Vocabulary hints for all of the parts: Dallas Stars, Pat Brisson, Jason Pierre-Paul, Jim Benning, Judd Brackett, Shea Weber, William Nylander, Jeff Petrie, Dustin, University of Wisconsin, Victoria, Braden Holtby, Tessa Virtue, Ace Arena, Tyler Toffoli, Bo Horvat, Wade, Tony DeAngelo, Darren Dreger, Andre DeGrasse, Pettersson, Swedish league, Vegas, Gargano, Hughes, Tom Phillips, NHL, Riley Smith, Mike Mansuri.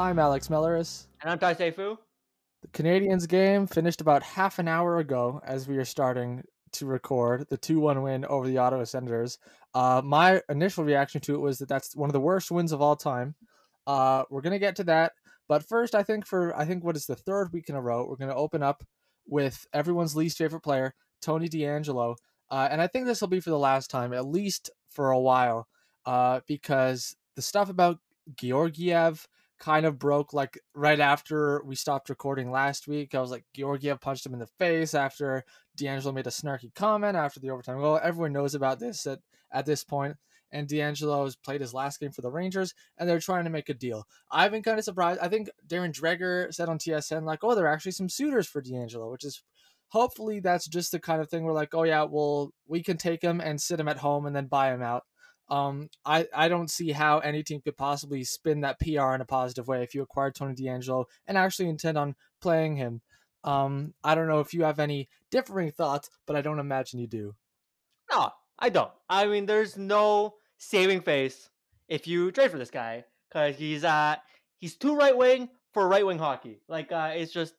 I'm Alex Melleris. And I'm Ty Seifu. The Canadiens game finished about half an hour ago as we are starting to record the 2-1 win over the Ottawa Senators. My initial reaction to it was that's one of the worst wins of all time. We're going to get to that. But first, I think what is the third week in a row, we're going to open up with everyone's least favorite player, Tony DeAngelo. And I think this will be for the last time, at least for a while, because the stuff about Georgiev kind of broke right after we stopped recording last week. I was like, Georgiev punched him in the face after DeAngelo made a snarky comment after the overtime goal. Everyone knows about this at this point. And DeAngelo has played his last game for the Rangers, and they're trying to make a deal. I've been kind of surprised. I think Darren Dreger said on TSN, there are actually some suitors for DeAngelo, which is hopefully that's just the kind of thing where we can take him and sit him at home and then buy him out. I don't see how any team could possibly spin that PR in a positive way if you acquire Tony DeAngelo and actually intend on playing him. I don't know if you have any differing thoughts, but I don't imagine you do. No, I don't. I mean, there's no saving face if you trade for this guy because he's too right wing for right wing hockey. It's just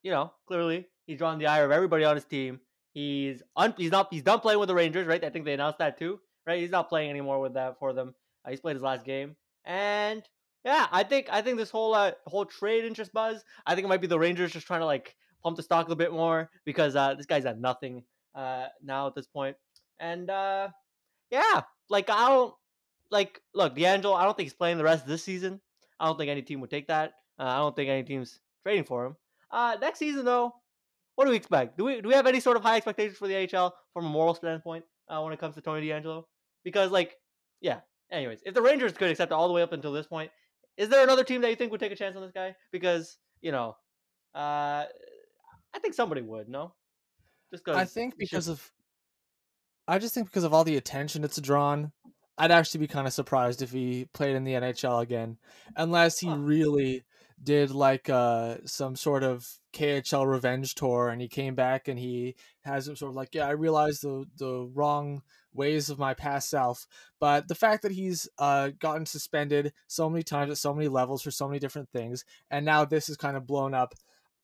clearly he's drawn the ire of everybody on his team. He's done playing with the Rangers, right? I think they announced that too. Right, he's not playing anymore with that for them. He's played his last game, and yeah, I think this whole trade interest buzz. I think it might be the Rangers just trying to pump the stock a bit more because this guy's at nothing now at this point. And look, DeAngelo. I don't think he's playing the rest of this season. I don't think any team would take that. I don't think any team's trading for him. Next season though, what do we expect? Do we have any sort of high expectations for the AHL from a moral standpoint when it comes to Tony DeAngelo? Because, anyways, if the Rangers could accept it all the way up until this point, is there another team that you think would take a chance on this guy? Because, I think somebody would, no? I just think because of all the attention it's drawn, I'd actually be kind of surprised if he played in the NHL again, unless he really did some sort of KHL revenge tour and he came back and he has some sort of I realized the wrong ways of my past self. But the fact that he's gotten suspended so many times at so many levels for so many different things, and now this is kind of blown up,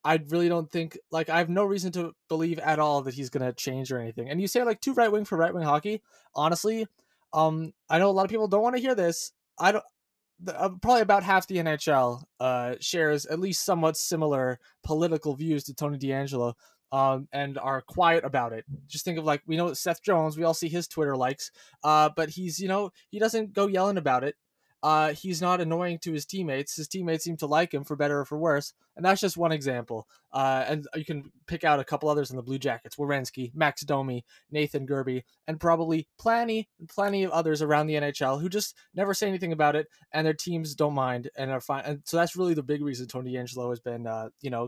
I really don't think I have no reason to believe at all that he's gonna change or anything. And you say two right wing for right wing hockey, honestly, I know a lot of people don't want to hear this. I don't. Probably about half the NHL shares at least somewhat similar political views to Tony DeAngelo and are quiet about it. Just think of we know Seth Jones, we all see his Twitter likes, but he's, he doesn't go yelling about it. He's not annoying to his teammates. His teammates seem to like him for better or for worse. And that's just one example. And you can pick out a couple others in the Blue Jackets, Werenski, Max Domi, Nathan Gerby, and probably plenty of others around the NHL who just never say anything about it. And their teams don't mind and are fine. And so that's really the big reason Tony DeAngelo has been,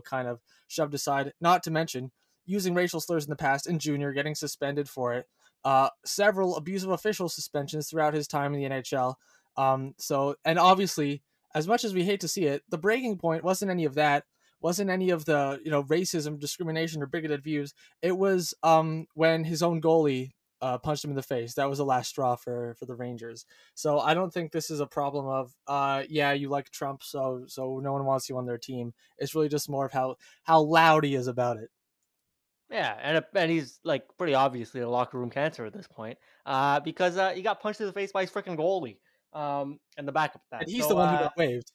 kind of shoved aside, not to mention using racial slurs in the past in junior, getting suspended for it. Several abusive official suspensions throughout his time in the NHL. And obviously, as much as we hate to see it, the breaking point wasn't any of that, wasn't any of the, racism, discrimination, or bigoted views. It was when his own goalie punched him in the face. That was the last straw for the Rangers. So I don't think this is a problem of, you like Trump, so no one wants you on their team. It's really just more of how loud he is about it. Yeah, and he's pretty obviously a locker room cancer at this point because he got punched in the face by his freaking goalie. And the backup that. And he's the one who got waived.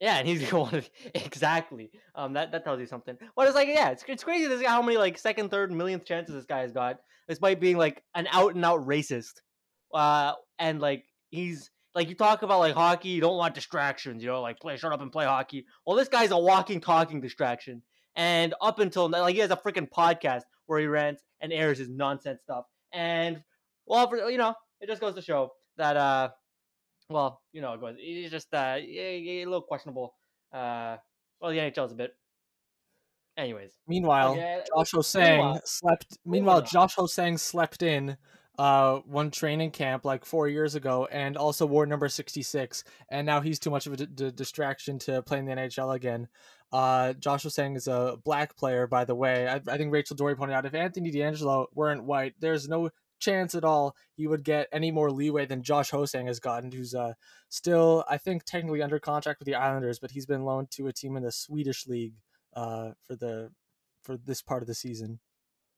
Yeah, and he's the one exactly. That tells you something. But it's crazy this guy, how many second, third, millionth chances this guy has got, despite being an out and out racist. And he's you talk about hockey, you don't want distractions, shut up and play hockey. Well, this guy's a walking, talking distraction. And up until now, he has a freaking podcast where he rants and airs his nonsense stuff. And it just goes to show that it's just a little questionable. The NHL's a bit. Anyways. Meanwhile, Josh Ho-Sang slept in one training camp 4 years ago and also wore number 66. And now he's too much of a distraction to play in the NHL again. Josh Ho-Sang is a black player, by the way. I think Rachel Dory pointed out, if Anthony DeAngelo weren't white, there's no chance at all he would get any more leeway than Josh Ho-Sang has gotten, who's still, I think, technically under contract with the Islanders, but he's been loaned to a team in the Swedish league for this part of the season.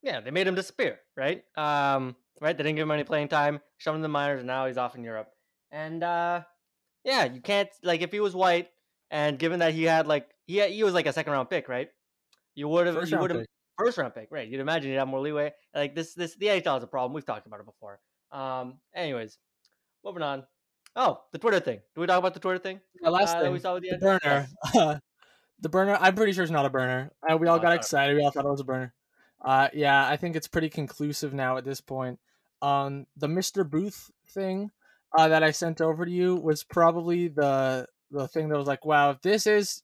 Yeah, they made him disappear, right? They didn't give him any playing time, shoved him to the minors, and now he's off in Europe. And yeah, you can't, like, if he was white, and given that he had like he was like a second round pick, right? First round pick, right? You'd imagine you'd have more leeway. Like this the NHL is a problem. We've talked about it before. Anyways, moving on. Oh, the Twitter thing. Do we talk about the Twitter thing? The last thing we saw with the burner. The burner. I'm pretty sure it's not a burner. We all got excited. We all thought it was a burner. Yeah, I think it's pretty conclusive now at this point. The Mr. Booth thing that I sent over to you was probably the thing that was like, wow, if this is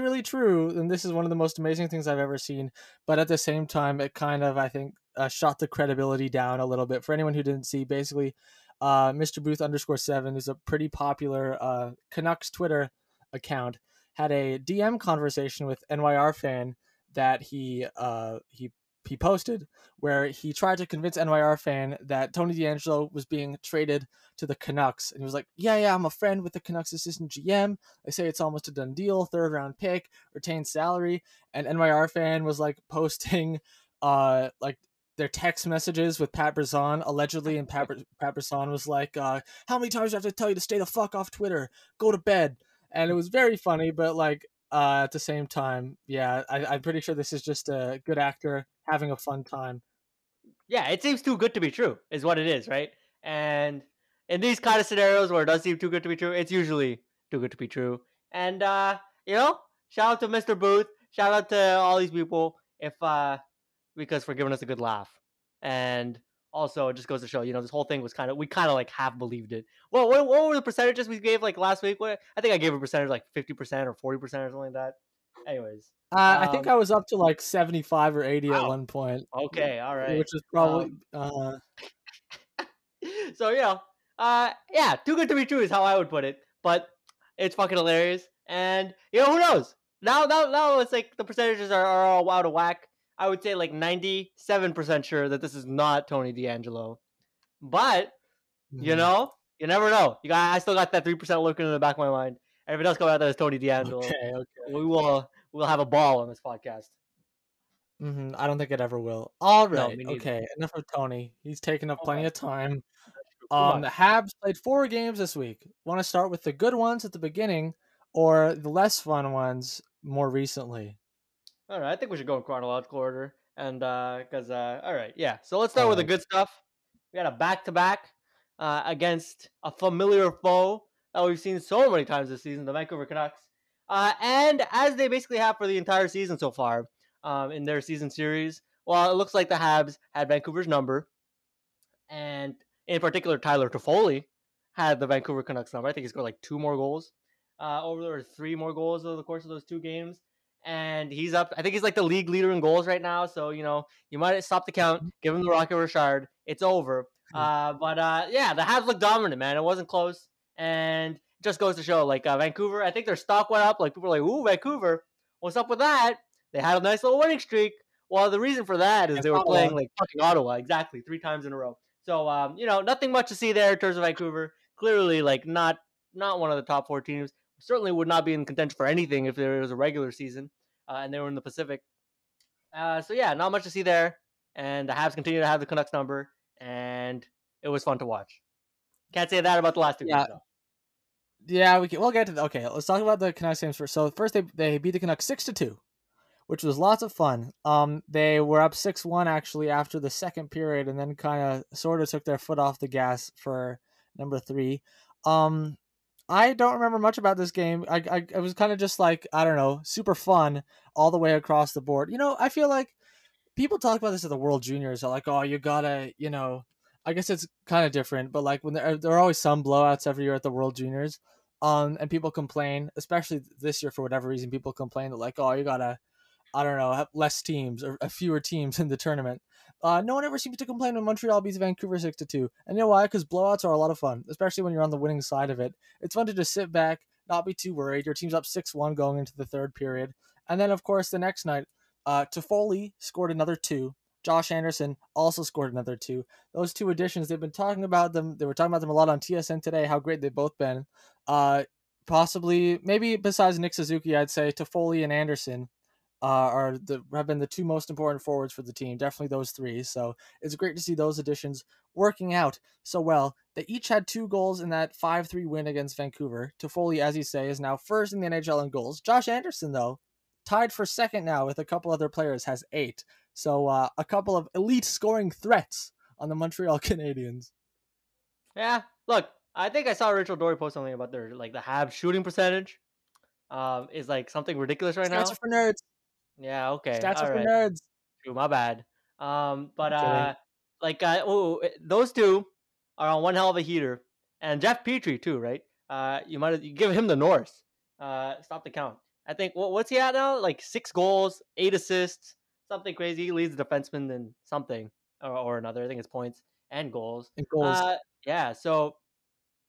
really true, then this is one of the most amazing things I've ever seen. But at the same time, it kind of, I think, shot the credibility down a little bit. For anyone who didn't see, basically, Mr. Booth _7 is a pretty popular Canucks Twitter account, had a DM conversation with NYR fan that he posted, where he tried to convince NYR fan that Tony DeAngelo was being traded to the Canucks. And he was like, yeah, I'm a friend with the Canucks assistant GM. They say it's almost a done deal, 3rd round pick, retained salary. And NYR fan was like posting like their text messages with Pat Brisson, allegedly. And Pat Brisson was like, how many times do I have to tell you to stay the fuck off Twitter? Go to bed. And it was very funny, but like, at the same time, yeah, I'm pretty sure this is just a good actor having a fun time. Yeah, it seems too good to be true is what it is, right? And in these kind of scenarios where it does seem too good to be true, it's usually too good to be true. And, you know, shout out to Mr. Booth. Shout out to all these people because for giving us a good laugh. And also, it just goes to show, you know, this whole thing was we like half believed it. Well, what were the percentages we gave like last week? I think I gave a percentage like 50% or 40% or something like that. Anyways, I think I was up to like 75 or 80 at one point. Okay, all right. Which is probably so, you know, yeah, too good to be true is how I would put it. But it's fucking hilarious, and you know, who knows? Now it's like the percentages are all out of whack. I would say like 97% sure that this is not Tony DeAngelo, but you know, you never know. I still got that 3% lurking in the back of my mind. And if it does come out that it's Tony DeAngelo, okay. We'll have a ball on this podcast. I don't think it ever will. All right. No, okay. Enough of Tony. He's taken up plenty of time. The Habs played 4 games this week. Want to start with the good ones at the beginning or the less fun ones more recently? All right. I think we should go in chronological order. And all right. Yeah. So let's start with the good stuff. We got a back-to-back against a familiar foe that we've seen so many times this season, the Vancouver Canucks. And as they basically have for the entire season so far in their season series, well, it looks like the Habs had Vancouver's number. And in particular, Tyler Toffoli had the Vancouver Canucks number. I think he scored like 2 more goals or 3 more goals over the course of those 2 games. And he's up. I think he's like the league leader in goals right now. So, you know, you might stop the count, give him the Rocket Richard. It's over. Yeah, the Habs looked dominant, man. It wasn't close. And it just goes to show, like, Vancouver, I think their stock went up. Like, people were like, ooh, Vancouver, what's up with that? They had a nice little winning streak. Well, the reason for that is they were playing, like, fucking Ottawa. Exactly, 3 times in a row. So, you know, nothing much to see there in terms of Vancouver. Clearly, like, not one of the top 4 teams. Certainly would not be in contention for anything if there was a regular season and they were in the Pacific. So, yeah, not much to see there. And the Habs continue to have the Canucks number. And it was fun to watch. Can't say that about the last 2 games, though. Yeah, we'll get to that. Okay, let's talk about the Canucks games first. So first, they beat the Canucks 6-2, which was lots of fun. They were up 6-1, actually, after the second period, and then kind of sort of took their foot off the gas for number 3. I don't remember much about this game. I was kind of just like, I don't know, super fun all the way across the board. You know, I feel like people talk about this at the World Juniors. They're like, oh, you gotta, you know... I guess it's kind of different, but like when there are always some blowouts every year at the World Juniors, and people complain, especially this year for whatever reason, people complain that like, oh, you gotta, I don't know, have less teams or fewer teams in the tournament. No one ever seems to complain when Montreal beats Vancouver 6-2, and you know why? Because blowouts are a lot of fun, especially when you're on the winning side of it. It's fun to just sit back, not be too worried. Your team's up 6-1 going into the 3rd period, and then of course the next night, Toffoli scored another 2. Josh Anderson also scored another two. Those two additions, they've been talking about them. They were talking about them a lot on TSN today, how great they've both been. Possibly, maybe besides Nick Suzuki, I'd say Toffoli and Anderson have been the two most important forwards for the team. Definitely those three. So it's great to see those additions working out so well. They each had two goals in that 5-3 win against Vancouver. Toffoli, as you say, is now first in the NHL in goals. Josh Anderson, though, tied for second now with a couple other players, has 8. So a couple of elite scoring threats on the Montreal Canadiens. Yeah, look, I think I saw Rachel Dory post something about their the Habs shooting percentage is something ridiculous right now. Stats are for nerds. Yeah, okay. Stats are for nerds. True, my bad. Those two are on one hell of a heater, and Jeff Petrie too, right? You give him the Norris. Stop the count. I think what's he at now? 6 goals, 8 assists. Something crazy. He leads the defenseman in something or another. I think it's points and goals. Yeah. So,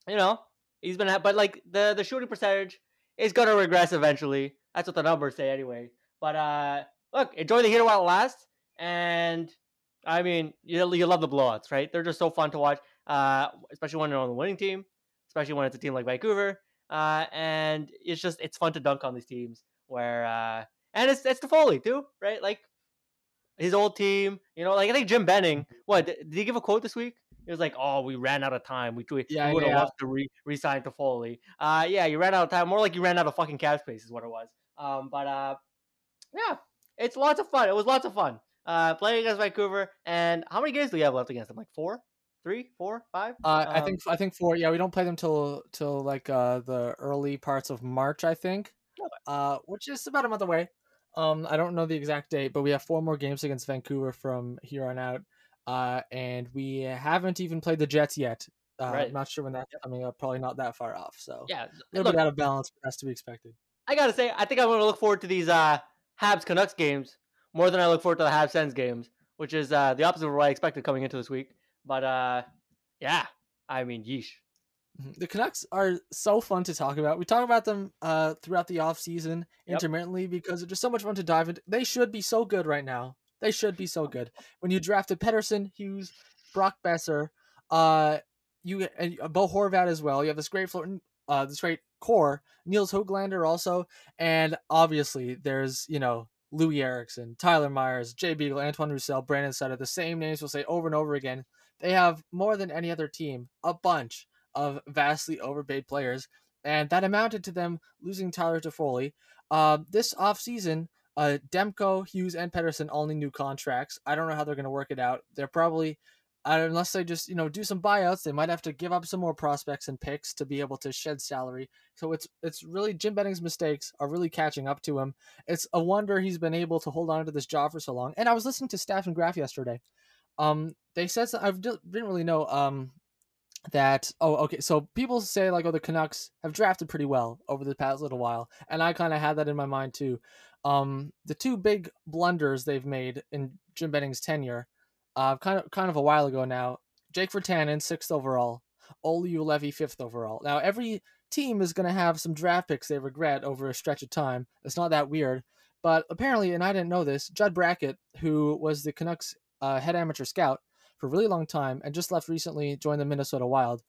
he's been, but the shooting percentage is going to regress eventually. That's what the numbers say anyway. But look, enjoy the heater while it lasts. And I mean, you love the blowouts, right? They're just so fun to watch, especially when you're on the winning team, especially when it's a team like Vancouver. And it's fun to dunk on these teams where, and it's Toffoli too, right? His old team, I think Jim Benning, did he give a quote this week? It was we ran out of time. We would have loved to re-sign Toffoli. You ran out of time. More like you ran out of fucking cap space is what it was. Yeah, it's lots of fun. It was lots of fun playing against Vancouver. And how many games do we have left against them? 4, 3, 4, 5? I think 4. Yeah, we don't play them till the early parts of March, I think, which is about a month away. I don't know the exact date, but we have 4 more games against Vancouver from here on out. And we haven't even played the Jets yet. Right. I'm not sure when that's coming up. Probably not that far off. So yeah, a little bit out of balance, but that's to be expected. I got to say, I think I'm going to look forward to these Habs-Canucks games more than I look forward to the Habs-Sens games, which is the opposite of what I expected coming into this week. But yeesh. The Canucks are so fun to talk about. We talk about them throughout the offseason intermittently because it's just so much fun to dive into. They should be so good right now. They should be so good. When you drafted Pettersson, Hughes, Brock Besser, and Bo Horvat as well. You have this great core. Niels Höglander also, and obviously there's Louis Eriksson, Tyler Myers, Jay Beagle, Antoine Roussel, Brandon Sutter. The same names we'll say over and over again. They have more than any other team a bunch of vastly overpaid players, and that amounted to them losing Tyler Toffoli. This offseason, Demko, Hughes, and Pettersson all need new contracts. I don't know how they're going to work it out. They're probably, unless they just do some buyouts, they might have to give up some more prospects and picks to be able to shed salary. So it's really Jim Benning's mistakes are really catching up to him. It's a wonder he's been able to hold on to this job for so long. And I was listening to Staff and Graph yesterday. They said I didn't really know. So people say the Canucks have drafted pretty well over the past little while, and I kind of had that in my mind too. The two big blunders they've made in Jim Benning's tenure, kind of a while ago now. Jake Virtanen, 6th overall, Ole Ulevi, 5th overall. Now every team is going to have some draft picks they regret over a stretch of time. It's not that weird, but apparently, and I didn't know this, Judd Brackett, who was the Canucks head amateur scout for a really long time and just left recently, joined the Minnesota Wild,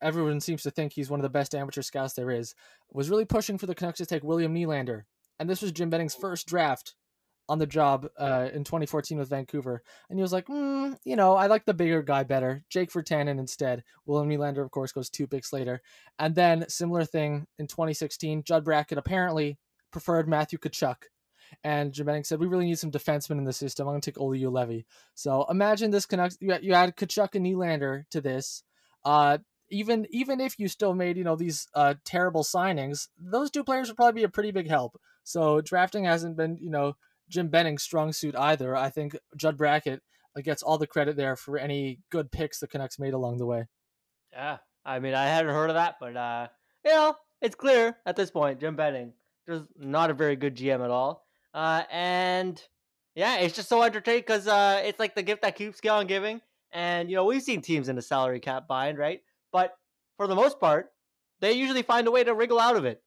everyone seems to think he's one of the best amateur scouts there is, was really pushing for the Canucks to take William Nylander. And this was Jim Benning's first draft on the job in 2014 with Vancouver. And he was like, I like the bigger guy better. Jake Virtanen instead. William Nylander, of course, goes 2 picks later. And then similar thing in 2016, Judd Brackett apparently preferred Matthew Tkachuk. And Jim Benning said, we really need some defensemen in the system. I'm going to take Ole Ulevi. So imagine this Canucks. You add Tkachuk and Nylander to this. Even if you still made, these terrible signings, those two players would probably be a pretty big help. So drafting hasn't been, Jim Benning's strong suit either. I think Judd Brackett gets all the credit there for any good picks the Canucks made along the way. Yeah. I mean, I hadn't heard of that, but, it's clear at this point, Jim Benning, just not a very good GM at all. It's just so entertaining because it's the gift that keeps on giving. And, we've seen teams in a salary cap bind, right? But for the most part, they usually find a way to wriggle out of it,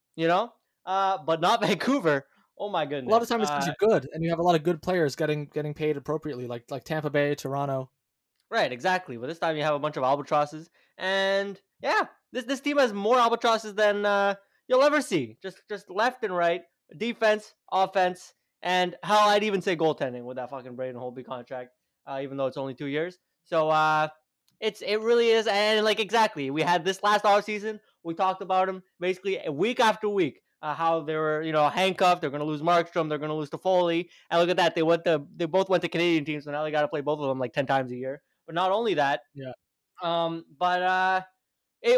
but not Vancouver. Oh my goodness. A lot of times it's good, and you have a lot of good players getting paid appropriately, like Tampa Bay, Toronto. Right, exactly. But this time you have a bunch of albatrosses, and yeah, this team has more albatrosses than you'll ever see. Just left and right, defense, offense, and hell, I'd even say goaltending with that fucking Braden Holtby contract, even though it's only 2 years. So it really is, and like exactly, we had this last offseason. We talked about them basically week after week. How they were, handcuffed. They're going to lose Markstrom. They're going to lose Toffoli. And look at that. They both went to Canadian teams, so now they got to play both of them like 10 times a year. But not only that, yeah. We're probably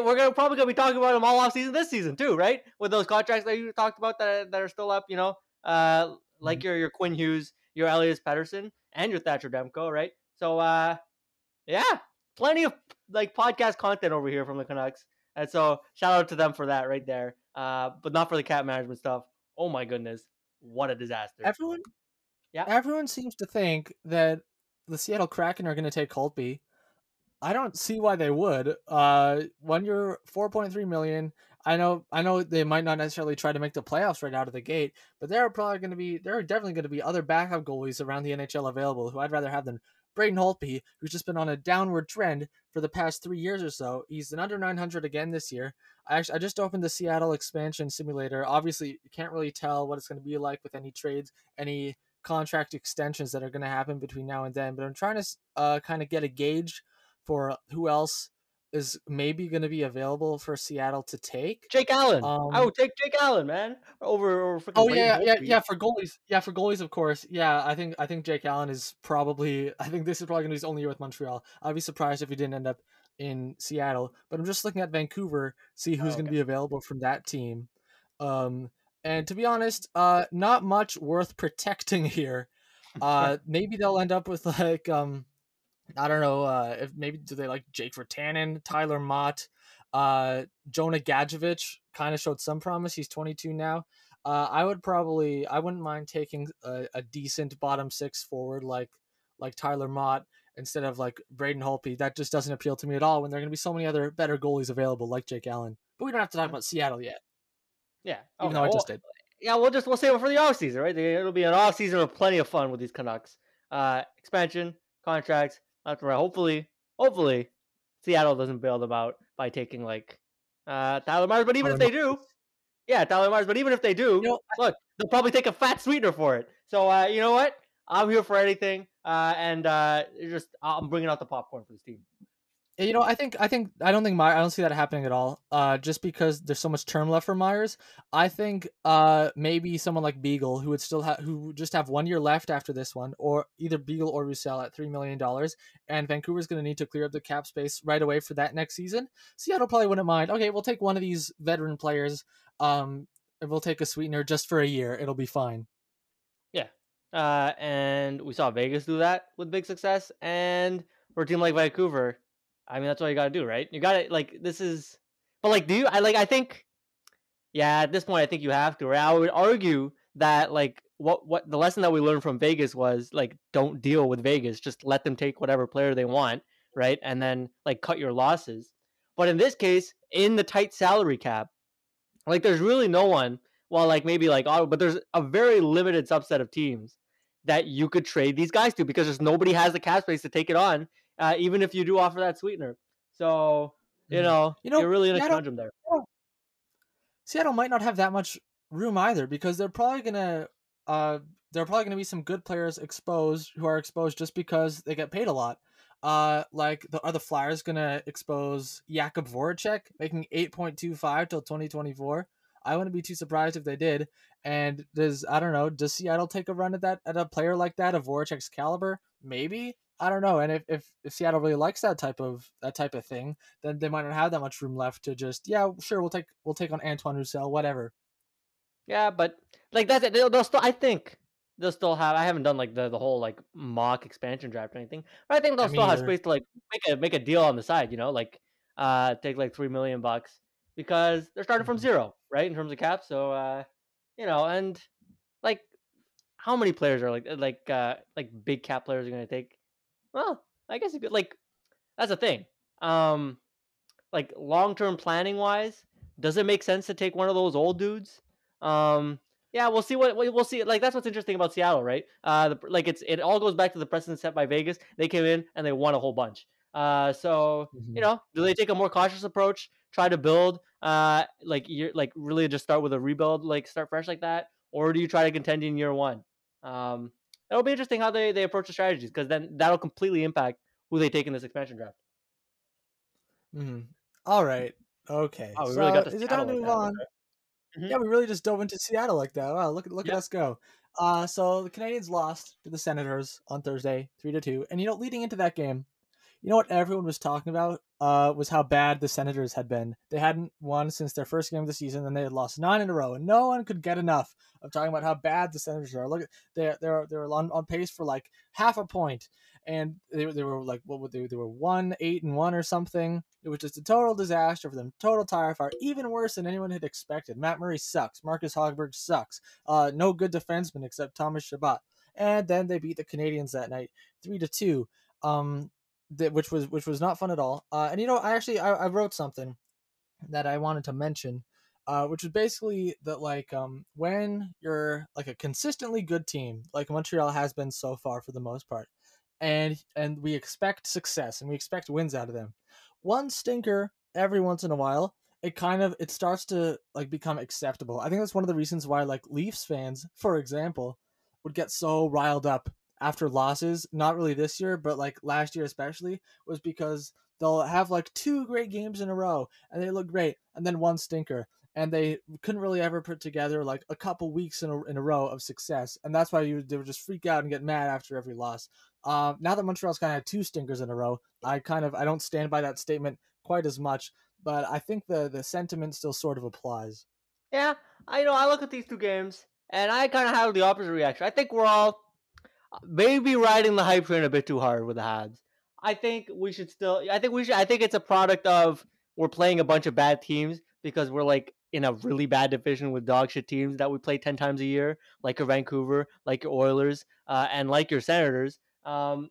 going to be talking about them all off season this season too, right? With those contracts that you talked about that are still up, like your Quinn Hughes, your Elias Pettersson, and your Thatcher Demko, right? So, plenty of like podcast content over here from the Canucks. And so shout out to them for that right there. But not for the cap management stuff. Oh my goodness, what a disaster! Everyone seems to think that the Seattle Kraken are going to take Holtby. I don't see why they would. When you're $4.3 million, I know they might not necessarily try to make the playoffs right out of the gate, but there are definitely going to be other backup goalies around the NHL available who I'd rather have than Braden Holtby, who's just been on a downward trend for the past 3 years or so. He's an under 900 again this year. I just opened the Seattle expansion simulator. Obviously, you can't really tell what it's going to be like with any trades, any contract extensions that are going to happen between now and then. But I'm trying to kind of get a gauge for who else is maybe going to be available for Seattle to take. Jake Allen. I would take Jake Allen, man, over freaking for goalies. Yeah, for goalies, of course. Yeah, I think Jake Allen is probably. I think this is probably going to be his only year with Montreal. I'd be surprised if he didn't end up in Seattle. But I'm just looking at Vancouver, see who's going to be available from that team. And to be honest, not much worth protecting here. Maybe they'll end up with like. I don't know if maybe do they like Jake Virtanen, Tyler Mott, Jonah Gadjevich kind of showed some promise. He's 22 now. I wouldn't mind taking a decent bottom six forward like Tyler Mott instead of like Braden Holtby. That just doesn't appeal to me at all when there are going to be so many other better goalies available like Jake Allen. But we don't have to talk about Seattle yet. Yeah. Okay. Even though I just did. Yeah, we'll save it for the offseason, right? It'll be an offseason with plenty of fun with these Canucks. Expansion, contracts. Hopefully, Seattle doesn't bail them out by taking like Tyler Myers. But even if they do, look, they'll probably take a fat sweetener for it. So you know what? I'm here for anything, I'm bringing out the popcorn for this team. You know, I don't see that happening at all. Just because there's so much term left for Myers, I think maybe someone like Beagle, who would still have 1 year left after this one, or either Beagle or Roussel at $3 million, and Vancouver's going to need to clear up the cap space right away for that next season. Seattle probably wouldn't mind. Okay, we'll take one of these veteran players, and we'll take a sweetener just for a year. It'll be fine. Yeah, and we saw Vegas do that with big success, and for a team like Vancouver. I mean, that's what you got to do, right? You got to, at this point, I think you have to, right? I would argue that, like, what the lesson that we learned from Vegas was, like, don't deal with Vegas. Just let them take whatever player they want, right? And then, like, cut your losses. But in this case, in the tight salary cap, like, there's really no one, well, like, maybe, like, Ottawa, but there's a very limited subset of teams that you could trade these guys to because just nobody has the cap space to take it on. Even if you do offer that sweetener. So, you're really in a conundrum there. Seattle might not have that much room either because there are probably going to be some good players who are exposed just because they get paid a lot. Are the Flyers going to expose Jakub Voracek making 8.25 till 2024? I wouldn't be too surprised if they did. And does Seattle take a run at a player like that of Voracek's caliber? Maybe. I don't know, and if Seattle really likes that type of thing, then they might not have that much room left to just we'll take on Antoine Roussel, whatever. Yeah, but like that's it. They'll still, I think they'll still have. I haven't done like the whole like mock expansion draft or anything, but I think they'll still have space to like make a deal on the side, take like $3 million because they're starting from zero, right, in terms of cap. So and like how many players are like big cap players are going to take. Well, I guess it could, like that's the thing. Like long-term planning wise, does it make sense to take one of those old dudes? Yeah, we'll see what we'll see. Like, that's what's interesting about Seattle, right? Like, it all goes back to the precedent set by Vegas. They came in and they won a whole bunch. So you know, do they take a more cautious approach? Try to build, like really just start with a rebuild, like start fresh like that, or do you try to contend in year one? It'll be interesting how they approach the strategies, because then that'll completely impact who they take in this expansion draft. All right. Okay. Oh, we really got to Seattle. Is it time to move on? Yeah, we really just dove into Seattle like that. Wow, look at us go. So the Canadiens lost to the Senators on Thursday, 3-2. And, you know, leading into that game, you know what everyone was talking about was how bad the Senators had been. They hadn't won since their first game of the season, and they had lost 9 in a row. And no one could get enough of talking about how bad the Senators are. Look, they're on pace for like half a point, and they were like, what would they were 1-8-1 or something. It was just a total disaster for them, total tire fire, even worse than anyone had expected. Matt Murray sucks, Marcus Hogberg sucks, no good defenseman except Thomas Chabot. And then they beat the Canadiens that night, 3-2, which was not fun at all. And you know, I wrote something that I wanted to mention, which was basically that, like, when you're like a consistently good team, like Montreal has been so far for the most part, and we expect success and we expect wins out of them. One stinker every once in a while, it starts to like become acceptable. I think that's one of the reasons why, like, Leafs fans, for example, would get so riled up after losses, not really this year, but like last year especially, was because they'll have like 2 great games in a row and they look great, and then one stinker, and they couldn't really ever put together like a couple weeks in a row of success, and that's why they would just freak out and get mad after every loss. Now that Montreal's kind of had 2 stinkers in a row, I don't stand by that statement quite as much, but I think the sentiment still sort of applies. Yeah, I look at these 2 games, and I kind of have the opposite reaction. I think we're all maybe riding the hype train a bit too hard with the Habs. I think it's a product of we're playing a bunch of bad teams because we're like in a really bad division with dog shit teams that we play 10 times a year, like your Vancouver, like your Oilers, and like your Senators. And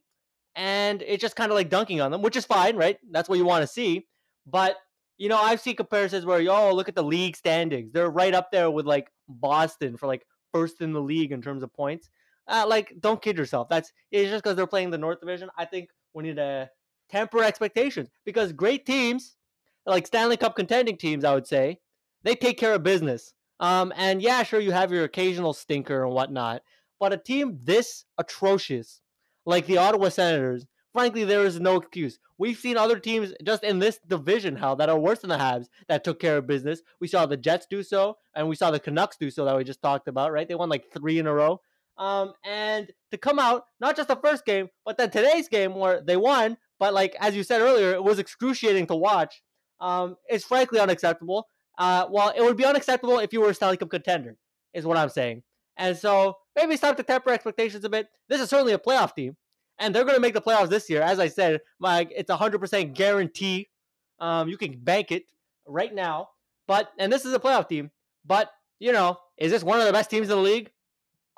it's just kind of like dunking on them, which is fine, right? That's what you want to see. But, you know, I've seen comparisons where, look at the league standings. They're right up there with like Boston for like first in the league in terms of points. Like, don't kid yourself. It's just because they're playing the North Division. I think we need to temper expectations, because great teams, like Stanley Cup contending teams, I would say, they take care of business. And yeah, sure, you have your occasional stinker and whatnot, but a team this atrocious, like the Ottawa Senators, frankly, there is no excuse. We've seen other teams just in this division, that are worse than the Habs that took care of business. We saw the Jets do so, and we saw the Canucks do so that we just talked about, right? They won like 3 in a row. And to come out, not just the first game, but then today's game where they won, but like, as you said earlier, it was excruciating to watch. It's frankly unacceptable. Well, it would be unacceptable if you were a Stanley Cup contender, is what I'm saying. And so maybe stop to temper expectations a bit. This is certainly a playoff team, and they're going to make the playoffs this year. As I said, Mike, it's 100% guarantee. You can bank it right now. And this is a playoff team. But, you know, is this one of the best teams in the league?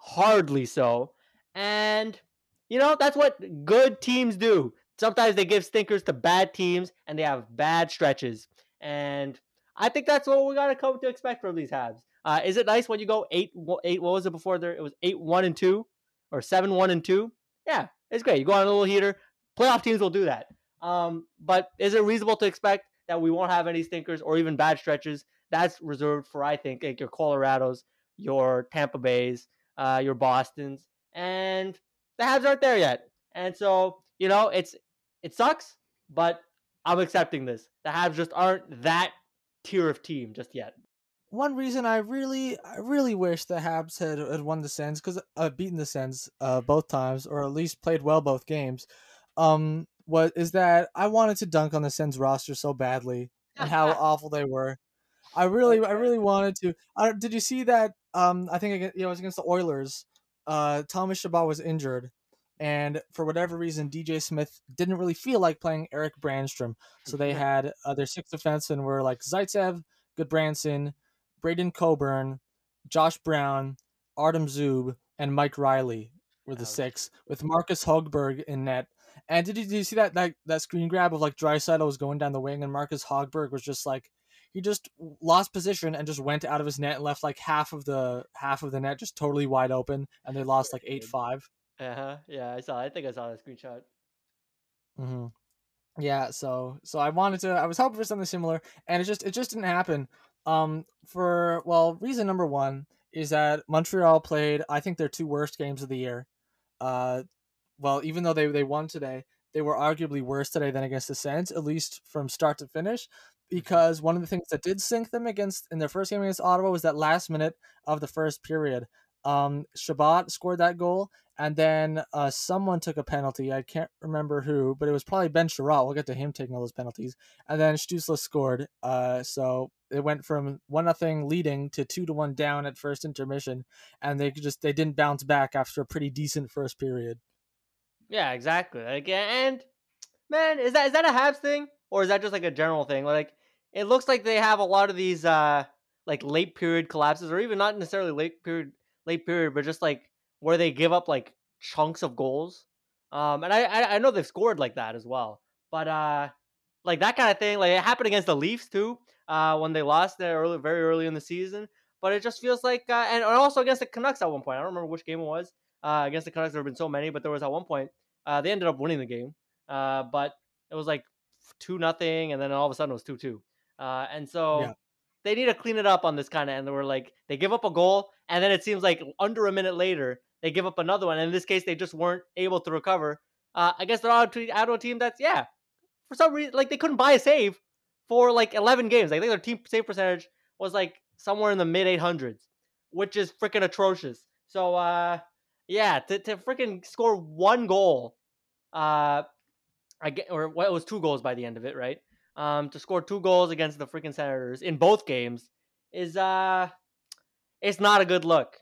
Hardly so. And, you know, that's what good teams do. Sometimes they give stinkers to bad teams, and they have bad stretches. And I think that's what we got to come to expect from these Habs. Is it nice when you go 8-8? What was it before there? It was 8-1-2 or 7-1-2. Yeah, it's great. You go on a little heater. Playoff teams will do that. But is it reasonable to expect that we won't have any stinkers or even bad stretches? That's reserved for, I think, like your Colorados, your Tampa Bays, your Bostons, and the Habs aren't there yet. And so, you know, it sucks, but I'm accepting this. The Habs just aren't that tier of team just yet. One reason I really wish the Habs had won the Sens, because beaten the Sens both times, or at least played well both games, is that I wanted to dunk on the Sens roster so badly and how awful they were. I really wanted to. Did you see that? I think it was against the Oilers. Thomas Chabot was injured, and for whatever reason, DJ Smith didn't really feel like playing Eric Brandstrom. So they had their 6th defensemen were like Zaitsev, Goodbranson, Braden Coburn, Josh Brown, Artem Zub, and Mike Riley were the 6, with Marcus Hogberg in net. And did you see that screen grab of like Draisaitl was going down the wing, and Marcus Hogberg was just like, he just lost position and just went out of his net and left like half of the net just totally wide open, and they lost like 8-5. Yeah, I think I saw that screenshot. Mm-hmm. Yeah, so I was hoping for something similar, and it just didn't happen. Reason number one is that Montreal played, I think, their two worst games of the year. Even though they won today, they were arguably worse today than against the Sens, at least from start to finish, because one of the things that did sink them in their first game against Ottawa was that last minute of the first period. Shabbat scored that goal, and then someone took a penalty. I can't remember who, but it was probably Ben Chirot. We'll get to him taking all those penalties. And then Stützle scored. So it went from 1-0 leading to 2-1 down at first intermission, and they didn't bounce back after a pretty decent first period. Yeah, exactly. Like, and man, is that a Habs thing, or is that just like a general thing? Like, it looks like they have a lot of these like late period collapses, or even not necessarily late period, but just like where they give up like chunks of goals. And I know they've scored like that as well, but like that kind of thing, like it happened against the Leafs too, when they lost there very early in the season. But it just feels like, and also against the Canucks at one point, I don't remember which game it was. Against the Canucks, there have been so many, but there was at one point they ended up winning the game, but it was like 2-0, and then all of a sudden it was 2-2. And so they need to clean it up on this kind of end. They were like, they give up a goal, and then it seems like under a minute later, they give up another one. And in this case, they just weren't able to recover. I guess they're Ottawa team that's, for some reason, like they couldn't buy a save for like 11 games. I think their team save percentage was like somewhere in the mid 800s, which is freaking atrocious. So, to freaking score one goal, it was two goals by the end of it, right? To score two goals against the freaking Senators in both games is it's not a good look.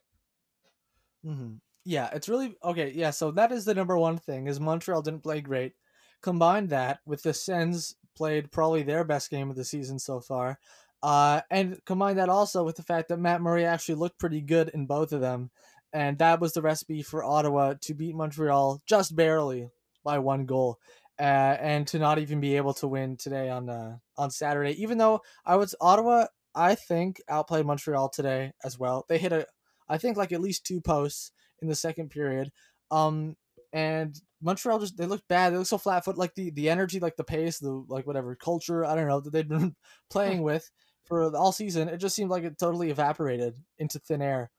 Mm-hmm. Yeah, it's really okay. Yeah, so that is the number one thing is Montreal didn't play great. Combine that with the Sens played probably their best game of the season so far, and combine that also with the fact that Matt Murray actually looked pretty good in both of them, and that was the recipe for Ottawa to beat Montreal just barely by one goal. And to not even be able to win today on Saturday, even though Ottawa, I think, outplayed Montreal today as well. They hit at least two posts in the second period. And Montreal they looked bad. They looked so flat-footed. Like the energy, like the pace, the like whatever culture, I don't know, that they'd been playing with for all season. It just seemed like it totally evaporated into thin air.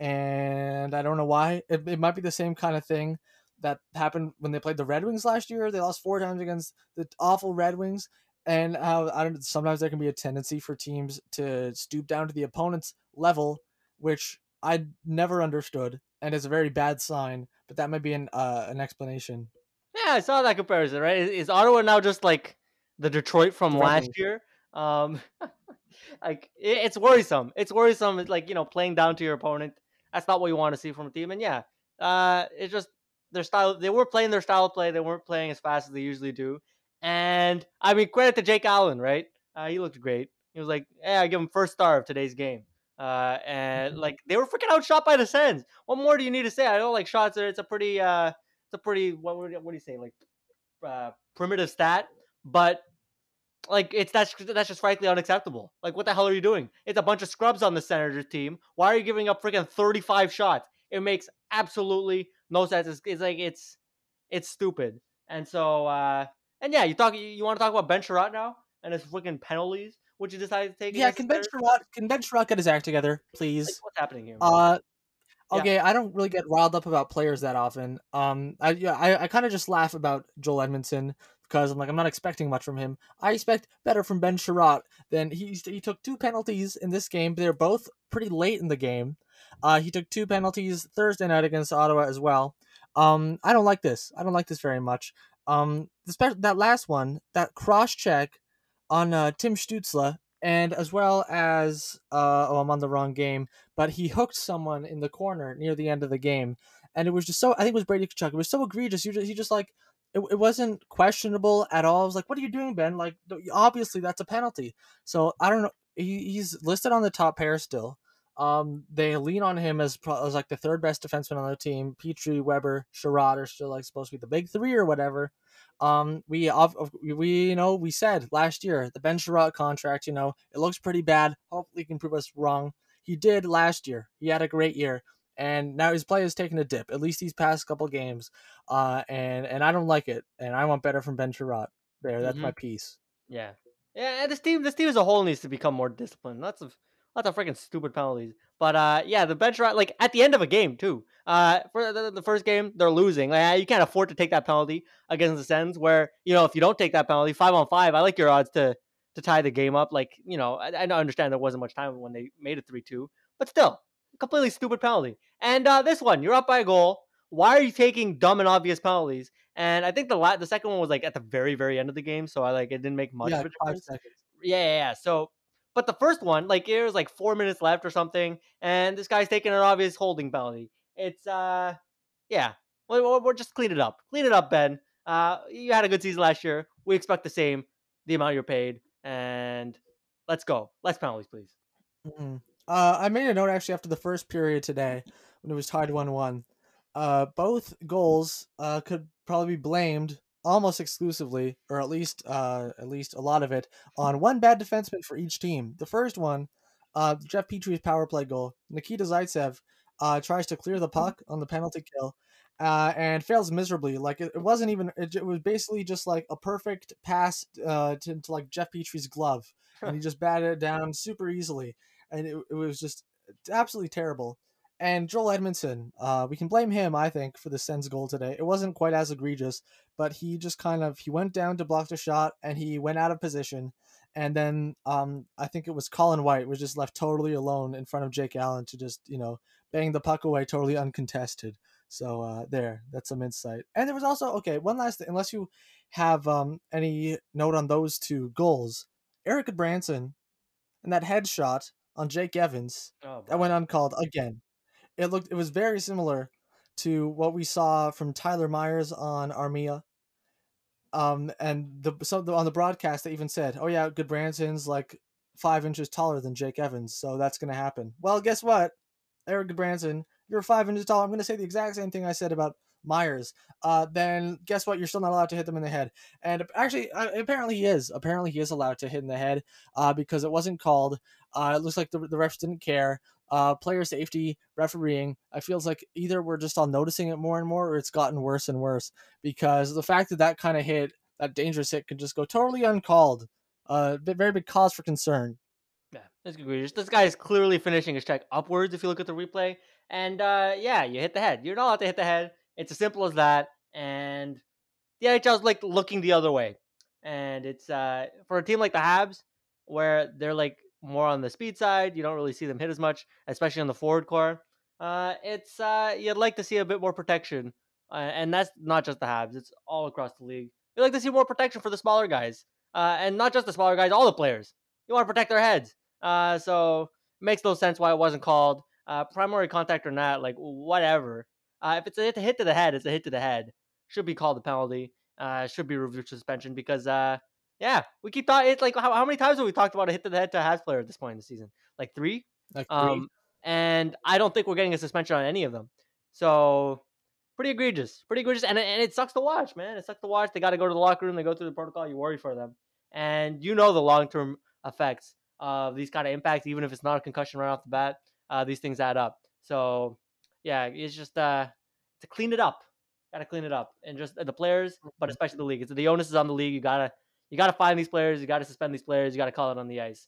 And I don't know why. It might be the same kind of thing that happened when they played the Red Wings last year. They lost 4 times against the awful Red Wings, and sometimes there can be a tendency for teams to stoop down to the opponent's level, which I never understood, and is a very bad sign. But that might be an explanation. Yeah, I saw that comparison. Right? Is Ottawa now just like the Detroit from last year? Like it's worrisome. It's worrisome. It's like playing down to your opponent. That's not what you want to see from a team. And it's just. Their style, they were playing their style of play. They weren't playing as fast as they usually do. And I mean, credit to Jake Allen, right? He looked great. He was like, I give him first star of today's game. And like, they were freaking outshot by the Sens. What more do you need to say? I don't like shots. It's a pretty, what do you say? Like, primitive stat, but like, that's just frankly unacceptable. Like, what the hell are you doing? It's a bunch of scrubs on the Senators team. Why are you giving up freaking 35 shots? It makes absolutely no sense. It's stupid. And so, you want to talk about Ben Chirot now and his freaking penalties, which you decided to take? Yeah, can Ben Chirot get his act together, please? Like, what's happening here? I don't really get riled up about players that often. I kind of just laugh about Joel Edmondson because I'm like, I'm not expecting much from him. I expect better from Ben Chirot than he took 2 penalties in this game. They're both pretty late in the game. He took 2 penalties Thursday night against Ottawa as well. I don't like this. I don't like this very much. That last one, that cross-check on Tim Stützle, and as well as, I'm on the wrong game, but he hooked someone in the corner near the end of the game. And it was just so, I think it was Brady Kachuk. It was so egregious. It wasn't questionable at all. I was like, what are you doing, Ben? Like, obviously that's a penalty. So I don't know. He's listed on the top pair still. They lean on him as like the third best defenseman on the team. Petrie, Weber, Sherrod are still like supposed to be the big three or whatever. We you know, we said last year the Ben Sherrod contract, you know, it looks pretty bad. Hopefully he can prove us wrong. He did last year. He had a great year, and now his play is taking a dip. At least these past couple games, and I don't like it, and I want better from Ben Sherrod. There, that's my piece. Yeah, yeah. And this team as a whole needs to become more disciplined. Lots of freaking stupid penalties. But yeah, the bench right, like at the end of a game too. For the first game, they're losing. Like you can't afford to take that penalty against the Sens. Where you know if you don't take that penalty, 5-on-5, I like your odds to tie the game up. Like you know, I understand there wasn't much time when they made it 3-2, but still, completely stupid penalty. And this one, you're up by a goal. Why are you taking dumb and obvious penalties? And I think the second one was like at the very very end of the game, so I like it didn't make much of a difference. 5 seconds. Yeah. So. But the first one, like it was like 4 minutes left or something, and this guy's taking an obvious holding penalty. It's yeah, we'll just clean it up, Ben. You had a good season last year. We expect the same, the amount you're paid, and let's go. Less penalties, please. Mm-hmm. I made a note actually after the first period today when it was tied 1-1. Both goals could probably be blamed almost exclusively, or at least a lot of it, on one bad defenseman for each team. The first one, Jeff Petrie's power play goal. Nikita Zaitsev tries to clear the puck on the penalty kill and fails miserably. Like it wasn't even. It was basically just like a perfect pass to like Jeff Petrie's glove, and he just batted it down super easily, and it was just absolutely terrible. And Joel Edmondson, we can blame him, I think, for the Sens goal today. It wasn't quite as egregious, but he just he went down to block the shot, and he went out of position. And then I think it was Colin White was just left totally alone in front of Jake Allen to just, you know, bang the puck away totally uncontested. So there, that's some insight. And there was also, okay, one last thing, unless you have any note on those two goals, Eric Branson and that headshot on Jake Evans, that went uncalled again. It was very similar to what we saw from Tyler Myers on Armia. On the broadcast, they even said, oh yeah, Goodbranson's like 5 inches taller than Jake Evans, so that's going to happen. Well, guess what? Eric Goodbranson, you're 5 inches tall. I'm going to say the exact same thing I said about Myers. Then guess what? You're still not allowed to hit them in the head. And actually, apparently he is. Apparently he is allowed to hit in the head because it wasn't called. It looks like the refs didn't care. Player safety, refereeing, I feels like either we're just all noticing it more and more, or it's gotten worse and worse, because the fact that kind of hit, that dangerous hit, could just go totally uncalled. Very big cause for concern. Yeah, that's egregious. This guy is clearly finishing his check upwards if you look at the replay. And yeah, you hit the head. You're not allowed to hit the head. It's as simple as that. And the NHL's like looking the other way. And it's for a team like the Habs, where they're like more on the speed side, you don't really see them hit as much, especially on the forward core. It's you'd like to see a bit more protection, and that's not just the Habs; it's all across the league. You'd like to see more protection for the smaller guys, and not just the smaller guys, all the players. You want to protect their heads, so it makes no sense why it wasn't called. Primary contact or not, like whatever. If it's a hit to the head, it's a hit to the head. Should be called a penalty. Should be reviewed suspension because. Yeah, we keep talking. It's like how many times have we talked about a hit to the head to a Habs player at this point in the season? Like three. And I don't think we're getting a suspension on any of them. So pretty egregious, and it sucks to watch, man. It sucks to watch. They got to go to the locker room. They go through the protocol. You worry for them, and you know the long term effects of these kind of impacts. Even if it's not a concussion right off the bat, these things add up. So yeah, it's just to clean it up. Got to clean it up, and just the players, but especially the league. It's the onus is on the league. You gotta find these players. You gotta suspend these players. You gotta call it on the ice,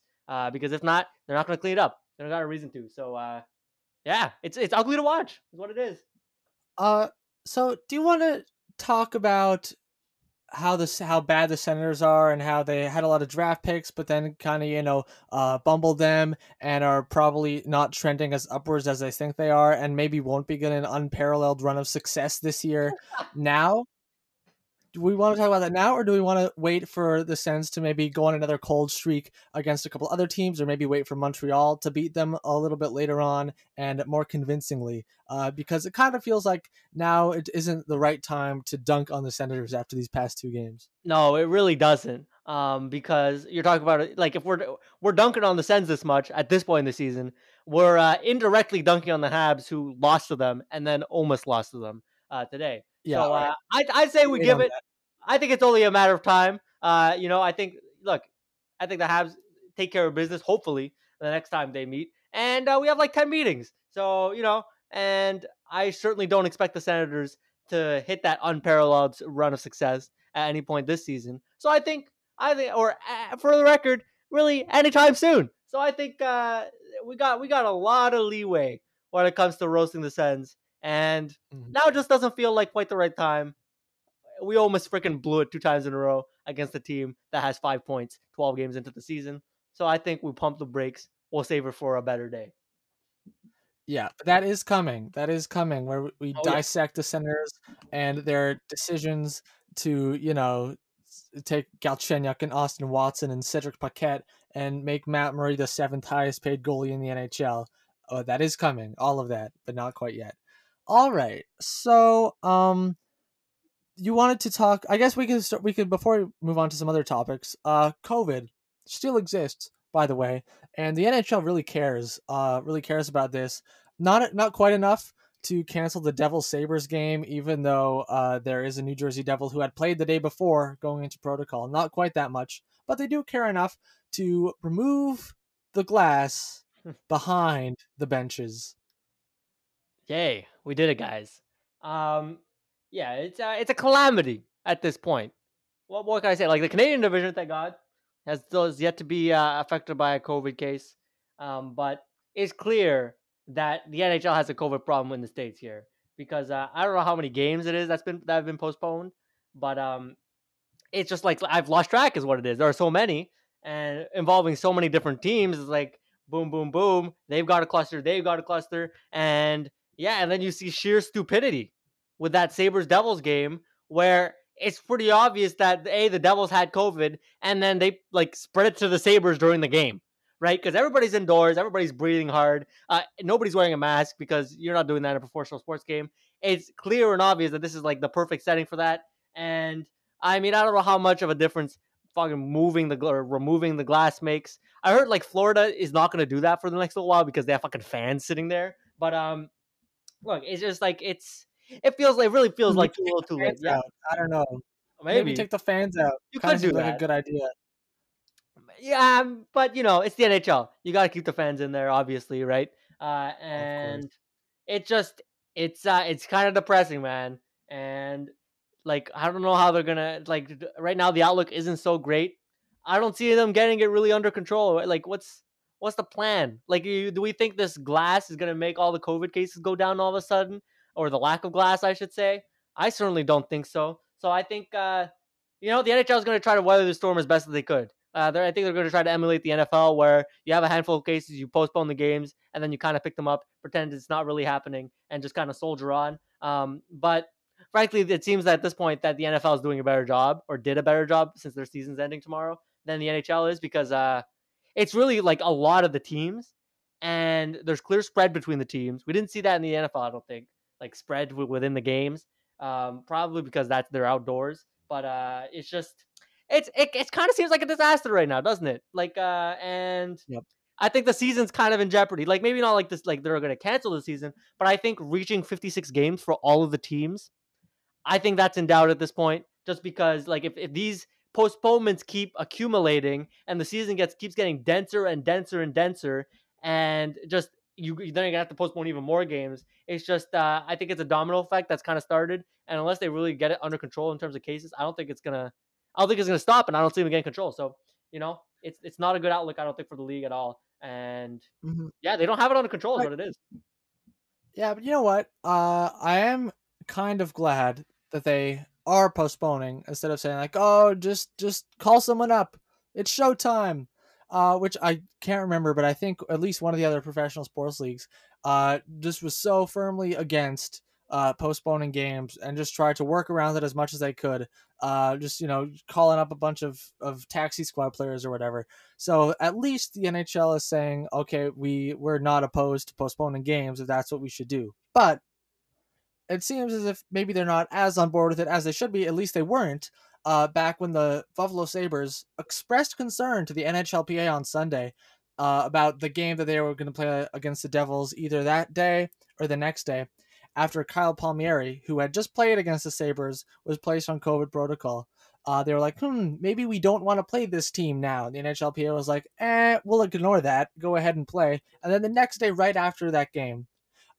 because if not, they're not gonna clean it up. They're not a reason to. So, yeah, it's ugly to watch. Is what it is. So do you want to talk about how bad the Senators are and how they had a lot of draft picks, but then kind of bumbled them and are probably not trending as upwards as they think they are, and maybe won't be getting an unparalleled run of success this year? Now. Do we want to talk about that now, or do we want to wait for the Sens to maybe go on another cold streak against a couple other teams, or maybe wait for Montreal to beat them a little bit later on and more convincingly? Because it kind of feels like now it isn't the right time to dunk on the Senators after these past two games. No, it really doesn't. because you're talking about it. Like, if we're dunking on the Sens this much at this point in the season, we're indirectly dunking on the Habs, who lost to them and then almost lost to them today. Yeah, so I'd say we give it. I think it's only a matter of time. You know, I think, look, I think the Habs take care of business, hopefully, the next time they meet. And we have like 10 meetings. So, you know, and I certainly don't expect the Senators to hit that unparalleled run of success at any point this season. So I think, or for the record, really anytime soon. So I think we got a lot of leeway when it comes to roasting the Sens. And now it just doesn't feel like quite the right time. We almost freaking blew it 2 times in a row against a team that has 5 points, 12 games into the season. So I think we pump the brakes. We'll save it for a better day. Yeah, that is coming. That is coming, where we dissect the Senators and their decisions to, you know, take Galchenyuk and Austin Watson and Cedric Paquette and make Matt Murray the 7th highest paid goalie in the NHL. Oh, that is coming. All of that, but not quite yet. All right. So, you wanted to talk, I guess we could before we move on to some other topics, COVID still exists, by the way, and the NHL really cares about this. Not quite enough to cancel the Devils Sabres game, even though there is a New Jersey Devil who had played the day before going into protocol. Not quite that much, but they do care enough to remove the glass behind the benches. Yay, we did it, guys. Yeah, it's a calamity at this point. What more can I say? Like, the Canadian division, thank God, has yet to be affected by a COVID case. But it's clear that the NHL has a COVID problem in the States here, because I don't know how many games it is that have been postponed, but it's just like I've lost track is what it is. There are so many and involving so many different teams. It's like boom, boom, boom. They've got a cluster. They've got a cluster. And yeah, and then you see sheer stupidity with that Sabres-Devils game, where it's pretty obvious that, A, the Devils had COVID, and then they, like, spread it to the Sabres during the game, right? Because everybody's indoors, everybody's breathing hard, nobody's wearing a mask, because you're not doing that in a professional sports game. It's clear and obvious that this is, like, the perfect setting for that, and, I mean, I don't know how much of a difference fucking removing the glass makes. I heard, like, Florida is not going to do that for the next little while, because they have fucking fans sitting there, but, look, it's just, like, It really feels like too little, too late. Yeah. I don't know. Maybe take the fans out. You could do that. Like a good idea. Yeah, but you know, it's the NHL. You got to keep the fans in there, obviously, right? And it's kind of depressing, man. And like, I don't know how they're gonna like. Right now, the outlook isn't so great. I don't see them getting it really under control. Like, what's the plan? Like, do we think this glass is gonna make all the COVID cases go down all of a sudden? Or the lack of glass, I should say. I certainly don't think so. So I think, you know, the NHL is going to try to weather the storm as best as they could. I think they're going to try to emulate the NFL, where you have a handful of cases, you postpone the games, and then you kind of pick them up, pretend it's not really happening, and just kind of soldier on. But frankly, it seems that at this point that the NFL is doing a better job, or did a better job since their season's ending tomorrow, than the NHL is, because it's really like a lot of the teams, and there's clear spread between the teams. We didn't see that in the NFL, I don't think. Like spread within the games, probably because that's they're outdoors. But it's just it kind of seems like a disaster right now, doesn't it? Like and yep. I think the season's kind of in jeopardy. Like maybe not like this, like they're going to cancel the season, but I think reaching 56 games for all of the teams, I think that's in doubt at this point. Just because like if these postponements keep accumulating and the season keeps getting denser and denser and denser, and just then you're gonna have to postpone even more games. It's just, I think it's a domino effect that's kind of started, and unless they really get it under control in terms of cases, I don't think it's gonna stop, and I don't see them getting control. So, you know, it's not a good outlook, I don't think, for the league at all. And yeah, they don't have it under control, is what it is. Yeah, but you know what? I am kind of glad that they are postponing instead of saying like, oh, just call someone up. It's showtime. Which I can't remember, but I think at least one of the other professional sports leagues just was so firmly against postponing games and just tried to work around it as much as they could, just, you know, calling up a bunch of taxi squad players or whatever. So at least the NHL is saying, okay, we're not opposed to postponing games if that's what we should do. But it seems as if maybe they're not as on board with it as they should be. At least they weren't. back when the Buffalo Sabres expressed concern to the NHLPA on Sunday about the game that they were going to play against the Devils either that day or the next day, after Kyle Palmieri, who had just played against the Sabres, was placed on COVID protocol. They were like, maybe we don't want to play this team now. And the NHLPA was like, we'll ignore that. Go ahead and play. And then the next day, right after that game,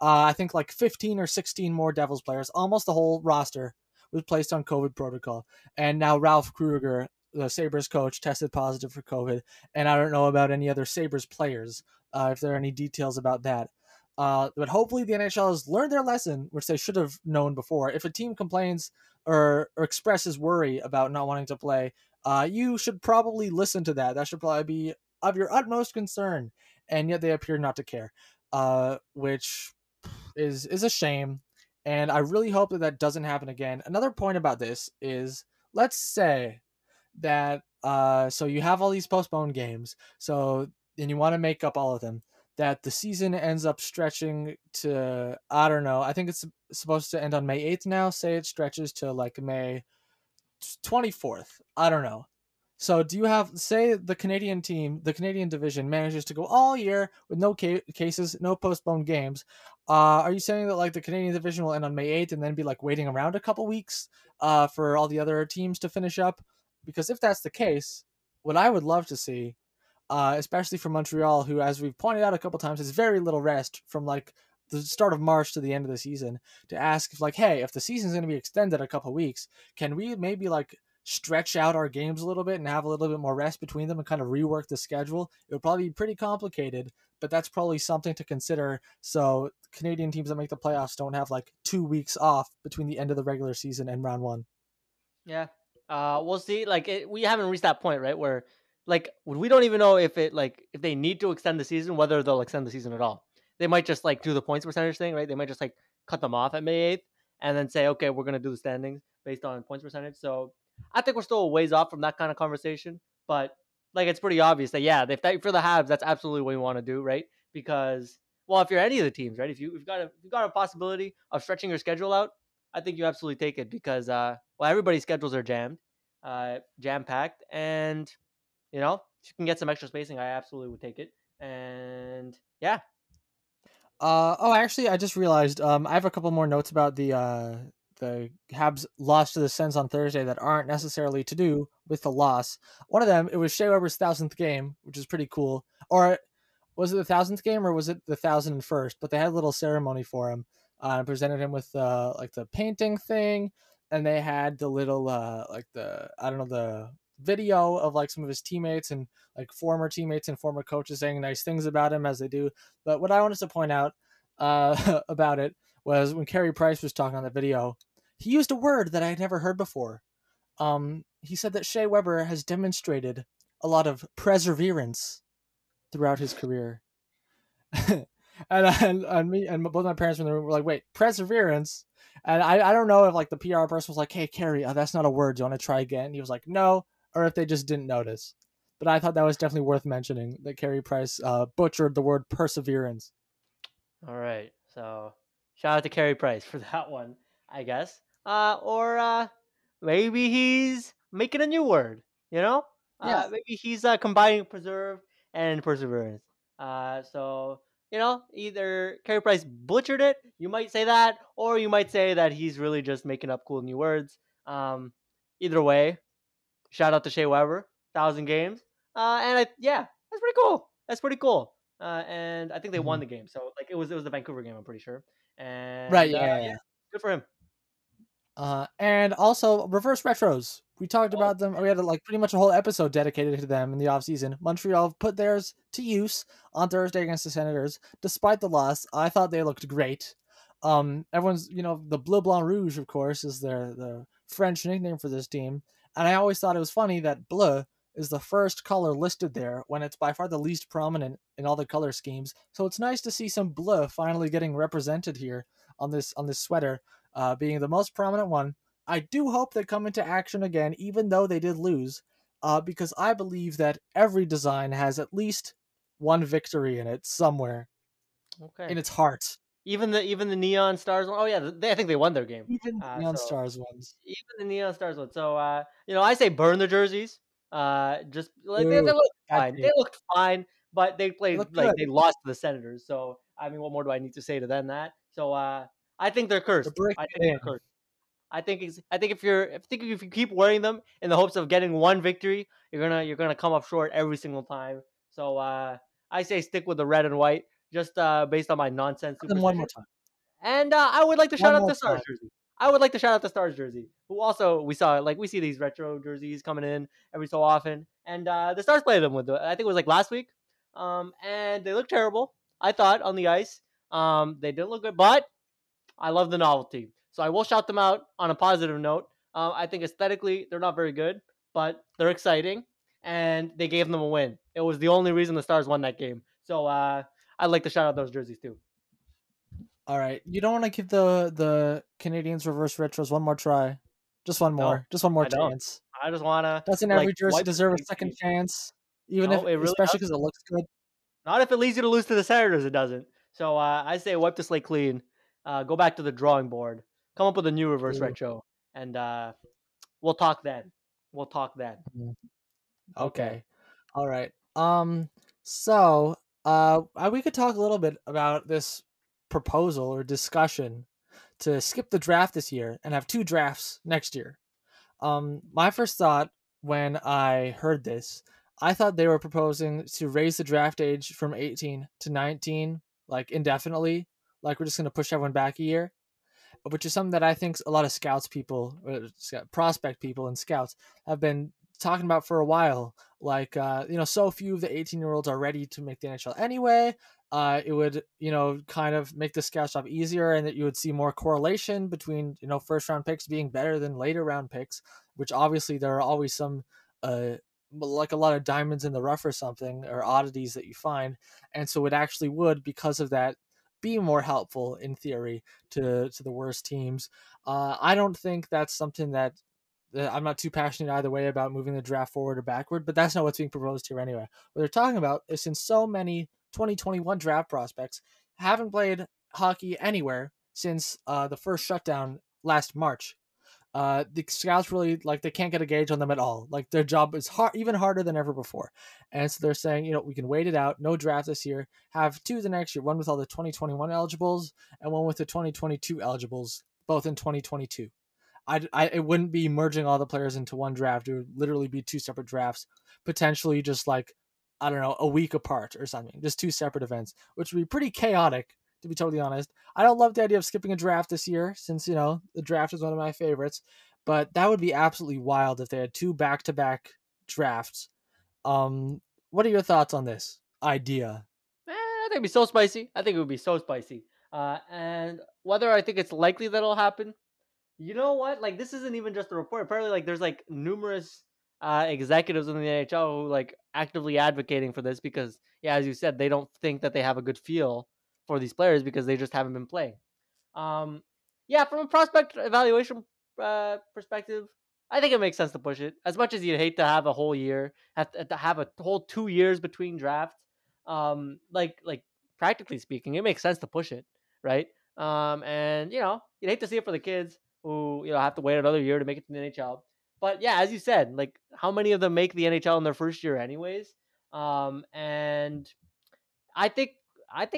I think like 15 or 16 more Devils players, almost the whole roster, was placed on COVID protocol. And now Ralph Krueger, the Sabres coach, tested positive for COVID. And I don't know about any other Sabres players, if there are any details about that. But hopefully the NHL has learned their lesson, which they should have known before. If a team complains or expresses worry about not wanting to play, you should probably listen to that. That should probably be of your utmost concern. And yet they appear not to care, which is a shame. And I really hope that that doesn't happen again. Another point about this is, let's say that so you have all these postponed games, and you want to make up all of them, that the season ends up stretching to, I don't know, I think it's supposed to end on May 8th now. Say it stretches to like May 24th. I don't know. So do you have, say the Canadian team, the Canadian division manages to go all year with no cases, no postponed games. Are you saying that like the Canadian division will end on May 8th and then be like waiting around a couple weeks for all the other teams to finish up? Because if that's the case, what I would love to see, especially for Montreal, who, as we've pointed out a couple times, has very little rest from like the start of March to the end of the season, to ask if like, hey, if the season's going to be extended a couple weeks, can we maybe like stretch out our games a little bit and have a little bit more rest between them and kind of rework the schedule? It would probably be pretty complicated, but that's probably something to consider. So Canadian teams that make the playoffs don't have like 2 weeks off between the end of the regular season and round one. Yeah. We'll see. Like we haven't reached that point, right? Where, like, we don't even know if they need to extend the season, whether they'll extend the season at all. They might just like do the points percentage thing, right? They might just like cut them off at May 8th and then say, okay, we're going to do the standings based on points percentage. So I think we're still a ways off from that kind of conversation, but like, it's pretty obvious that, yeah, for the Habs, that's absolutely what you want to do, right? Because, well, if you're any of the teams, right, if you've got a possibility of stretching your schedule out, I think you absolutely take it because, everybody's schedules are jam packed, and you know, if you can get some extra spacing, I absolutely would take it. And yeah. Actually, I just realized I have a couple more notes about the Habs loss to the Sens on Thursday that aren't necessarily to do with the loss. One of them, it was Shea Weber's 1,000th game, which is pretty cool. Or was it the 1,000th game, or was it the 1,001st? But they had a little ceremony for him and presented him with like the painting thing, and they had the little the video of like some of his teammates and like former teammates and former coaches saying nice things about him, as they do. But what I wanted to point out about it was when Carey Price was talking on the video, he used a word that I had never heard before. He said that Shea Weber has demonstrated a lot of perseverance throughout his career. And me and both my parents in the room were like, wait, perseverance? And I don't know if like the PR person was like, hey, Carey, that's not a word. Do you want to try again? And he was like, no. Or if they just didn't notice. But I thought that was definitely worth mentioning, that Carey Price butchered the word perseverance. All right. So shout out to Carey Price for that one, I guess. Or maybe he's making a new word, you know? Yes. Maybe he's combining preserve and perseverance. So, you know, either Carey Price butchered it, you might say that, or you might say that he's really just making up cool new words. Either way, shout out to Shea Weber, 1,000 games. That's pretty cool. And I think they won the game. So like it was the Vancouver game, I'm pretty sure. And right, yeah. Good for him. And also reverse retros. We talked about them. We had like pretty much a whole episode dedicated to them in the offseason. Montreal put theirs to use on Thursday against the Senators. Despite the loss, I thought they looked great. Everyone's, you know, the Bleu Blanc Rouge, of course, is the French nickname for this team. And I always thought it was funny that bleu is the first color listed there when it's by far the least prominent in all the color schemes. So it's nice to see some bleu finally getting represented here on this sweater, being the most prominent one. I do hope they come into action again, even though they did lose, because I believe that every design has at least one victory in it somewhere, in its heart. Even the Neon Stars one. Oh yeah, I think they won their game. Even the Neon Stars ones. Even the Neon Stars ones. So I say burn the jerseys. Just like they looked fine. They looked fine, but they played like they lost to the Senators. So I mean, what more do I need to say to them that? So I think they're cursed. I think if you keep wearing them in the hopes of getting one victory, you're gonna come up short every single time. So I say stick with the red and white, just based on my nonsense. And one more time. And I would like to shout out the Stars jersey. Who also we see these retro jerseys coming in every so often, and the Stars played them with. I think it was like last week, and they looked terrible. I thought on the ice, they didn't look good, but I love the novelty. So I will shout them out on a positive note. I think aesthetically, they're not very good, but they're exciting, and they gave them a win. It was the only reason the Stars won that game. So I'd like to shout out those jerseys too. All right. You don't want to give the Canadiens reverse retros one more try. Just one more. No, just one more chance. I just want to. Doesn't every jersey deserve a second chance? Especially because it looks good. Not if it leads you to lose to the Senators, it doesn't. So I say wipe the slate clean. Go back to the drawing board. Come up with a new reverse retro, and we'll talk then. Okay. All right. So we could talk a little bit about this proposal or discussion to skip the draft this year and have two drafts next year. My first thought when I heard this, I thought they were proposing to raise the draft age from 18 to 19, like indefinitely. Like we're just going to push everyone back a year. Which is something that I think a lot of prospect people and scouts have been talking about for a while. Like, so few of the 18-year-olds are ready to make the NHL anyway. It would, kind of make the scout job easier, and that you would see more correlation between, first-round picks being better than later-round picks, which obviously there are always some, like a lot of diamonds in the rough or something, or oddities that you find. And so it actually would, because of that, be more helpful in theory to the worst teams. I don't think that's something that I'm not too passionate either way about, moving the draft forward or backward, but that's not what's being proposed here anyway. What they're talking about is, since so many 2021 draft prospects haven't played hockey anywhere since the first shutdown last March, the scouts really, they can't get a gauge on them at all. Like, their job is even harder than ever before. And so they're saying, we can wait it out. No draft this year. Have two the next year. One with all the 2021 eligibles and one with the 2022 eligibles, both in 2022. It wouldn't be merging all the players into one draft. It would literally be two separate drafts, potentially just a week apart or something. Just two separate events, which would be pretty chaotic, to be totally honest. I don't love the idea of skipping a draft this year, since, the draft is one of my favorites, but that would be absolutely wild if they had two back-to-back drafts. What are your thoughts on this idea? I think it'd be so spicy. And whether I think it's likely that it'll happen, you know what? This isn't even just a report. Apparently, there's, numerous executives in the NHL who, actively advocating for this because, yeah, as you said, they don't think that they have a good feel for these players because they just haven't been playing. From a prospect evaluation perspective, I think it makes sense to push it. As much as you'd hate to have a whole year, have a whole 2 years between drafts, practically speaking, it makes sense to push it, right? And you'd hate to see it for the kids who have to wait another year to make it to the NHL. But yeah, as you said, how many of them make the NHL in their first year, anyways? And I think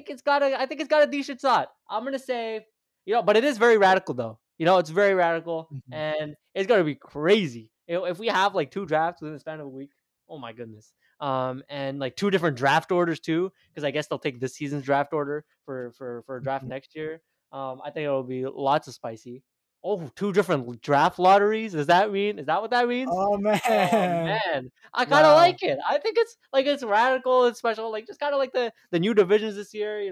it's got a decent shot. I'm gonna say, but it is very radical though. It's very radical, and it's gonna be crazy if we have two drafts within the span of a week. Oh my goodness! And two different draft orders too, because I guess they'll take this season's draft order for a draft next year. I think it'll be lots of spicy. Oh, two different draft lotteries. Is that what that means? Oh man. I kind of like it. I think it's it's radical and special. Just kind of the new divisions this year, it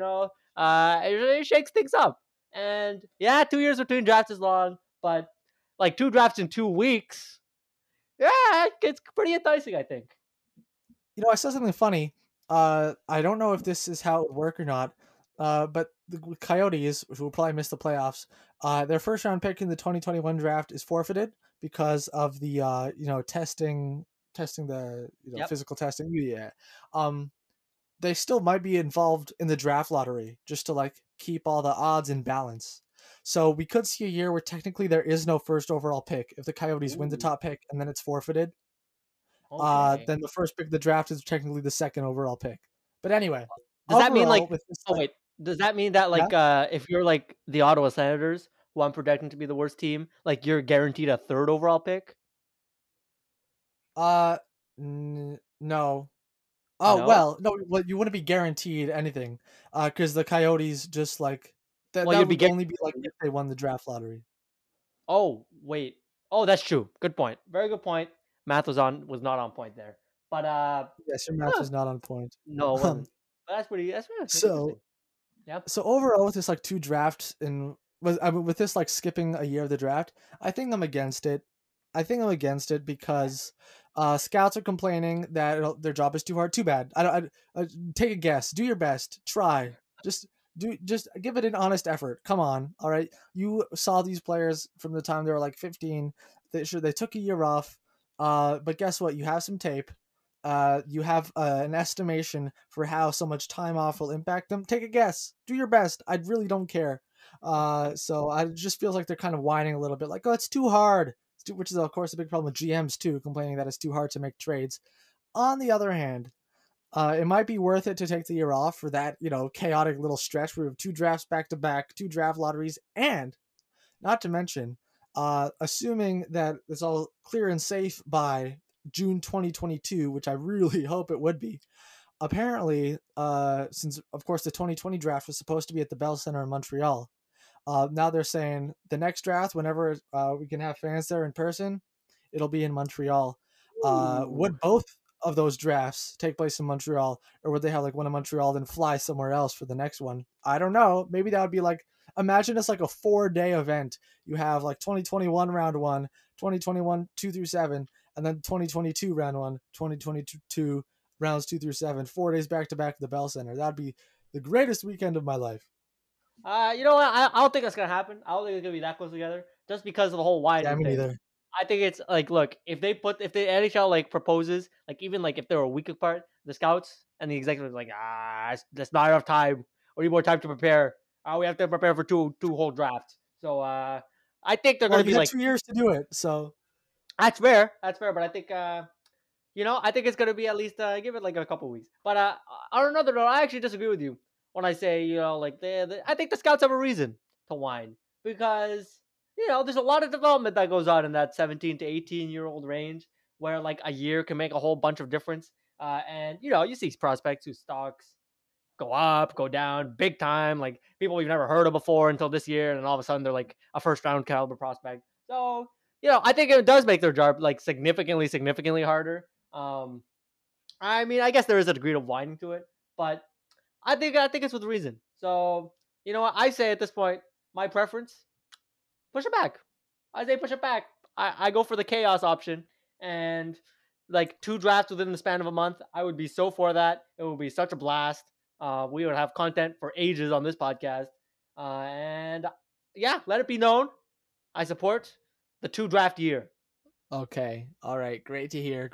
really shakes things up. And yeah, 2 years between drafts is long, but two drafts in 2 weeks. Yeah, it's pretty enticing, I think. I saw something funny. I don't know if this is how it would work or not. But the Coyotes, who will probably miss the playoffs, their first round pick in the 2021 draft is forfeited because of the testing the physical testing. They still might be involved in the draft lottery, just to keep all the odds in balance. So we could see a year where technically there is no first overall pick. If the Coyotes win the top pick and then it's forfeited, okay, then the first pick of the draft is technically the second overall pick. But anyway, does that mean like, does that mean that like, if you're like the Ottawa Senators, who I'm projecting to be the worst team, like you're guaranteed a third overall pick? No. Oh, no? Well, you wouldn't be guaranteed anything, because the Coyotes just like that would only be like if they won the draft lottery. Oh wait, oh that's true. Good point. Very good point. Math was not on point there, but yes, your math was not on point. No, it wasn't. But that's pretty so. Yeah. So overall, with this like two drafts and with this like skipping a year of the draft, I think I'm against it. Because scouts are complaining that their job is too hard. Too bad. I take a guess. Do your best. Try. Just give it an honest effort. Come on. All right. You saw these players from the time they were like 15. They took a year off. But guess what? You have some tape. You have an estimation for how so much time off will impact them. Take a guess. Do your best. I really don't care. So I just feels like they're kind of whining a little bit. Like, oh, it's too hard. Which is, of course, a big problem with GMs, too, complaining that it's too hard to make trades. On the other hand, it might be worth it to take the year off for that, chaotic little stretch. We have two drafts back-to-back, two draft lotteries, and not to mention, assuming that it's all clear and safe by June 2022, which I really hope it would be. Apparently, since, of course, the 2020 draft was supposed to be at the Bell Center in Montreal, now they're saying the next draft, whenever we can have fans there in person, it'll be in Montreal. Would both of those drafts take place in Montreal, or would they have like one in Montreal then fly somewhere else for the next one? I don't know. Maybe that would be like, imagine it's like a 4-day event. You have like 2021 round one, 2021 2-7, and then 2022 round one, 2022 rounds 2-7, 4 days back to back to the Bell Center. That'd be the greatest weekend of my life. You know what? I don't think that's gonna happen. I don't think it's gonna be that close together, just because of the whole wide. Yeah, me neither. I think it's like, look, if the NHL like proposes, like even like if they were a week apart, the scouts and the executives like, that's not enough time. We need more time to prepare. We have to prepare for two whole drafts. So I think they're gonna be like 2 years to do it. So that's fair. But I think I think it's gonna be at least give it like a couple weeks. But on another note, I actually disagree with you. When I say, I think the scouts have a reason to whine because, there's a lot of development that goes on in that 17 to 18-year-old range where, like, a year can make a whole bunch of difference. And, you see prospects whose stocks go up, go down big time, like people we've never heard of before until this year. And all of a sudden, they're like a first-round caliber prospect. So, I think it does make their job, like, significantly harder. I mean, I guess there is a degree of whining to it, but I think it's with reason. So, what I say at this point, my preference, push it back. I say push it back. I go for the chaos option and like two drafts within the span of a month. I would be so for that. It would be such a blast. We would have content for ages on this podcast. And yeah, let it be known. I support the two draft year. Okay. All right. Great to hear.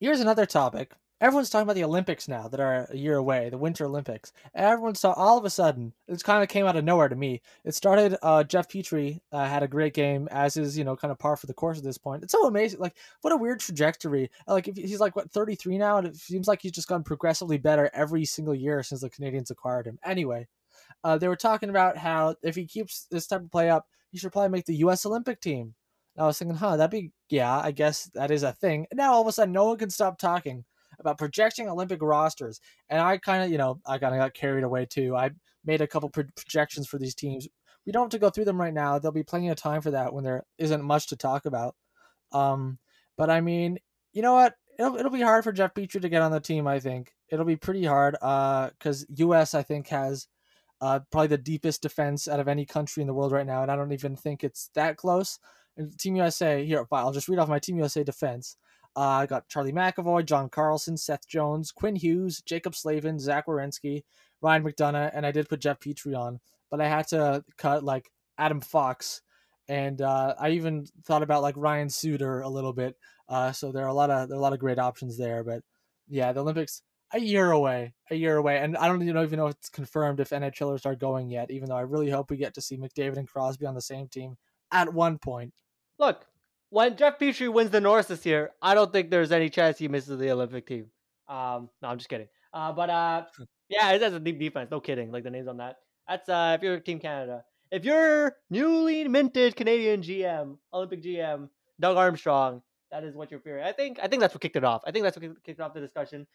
Here's another topic. Everyone's talking about the Olympics now that are a year away, the Winter Olympics. All of a sudden, it kind of came out of nowhere to me. It started, Jeff Petrie had a great game, as is, kind of par for the course at this point. It's so amazing. Like, what a weird trajectory. Like, if he's like, what, 33 now? And it seems like he's just gotten progressively better every single year since the Canadiens acquired him. Anyway, they were talking about how if he keeps this type of play up, he should probably make the U.S. Olympic team. And I was thinking, I guess that is a thing. And now all of a sudden, no one can stop talking about projecting Olympic rosters. And I kind of got carried away too. I made a couple projections for these teams. We don't have to go through them right now. There'll be plenty of time for that when there isn't much to talk about. But I mean, you know what? It'll be hard for Jeff Petrie to get on the team, I think. It'll be pretty hard because U.S., I think, has probably the deepest defense out of any country in the world right now, and I don't even think it's that close. And Team USA, here, I'll just read off my Team USA defense. I got Charlie McAvoy, John Carlson, Seth Jones, Quinn Hughes, Jacob Slavin, Zach Werenski, Ryan McDonagh, and I did put Jeff Petrie on, but I had to cut like Adam Fox, and I even thought about like Ryan Suter a little bit. So there are a lot of great options there, but yeah, the Olympics. a year away. And I don't even know if it's confirmed if NHLers are going yet, even though I really hope we get to see McDavid and Crosby on the same team at one point. Look, when Jeff Petrie wins the Norris this year, I don't think there's any chance he misses the Olympic team. No, I'm just kidding. Yeah, it has a deep defense. No kidding. Like, the names on that. That's if you're Team Canada. If you're newly minted Canadian GM, Olympic GM, Doug Armstrong, that is what you're fearing. I think that's what kicked it off. I think that's what kicked off the discussion.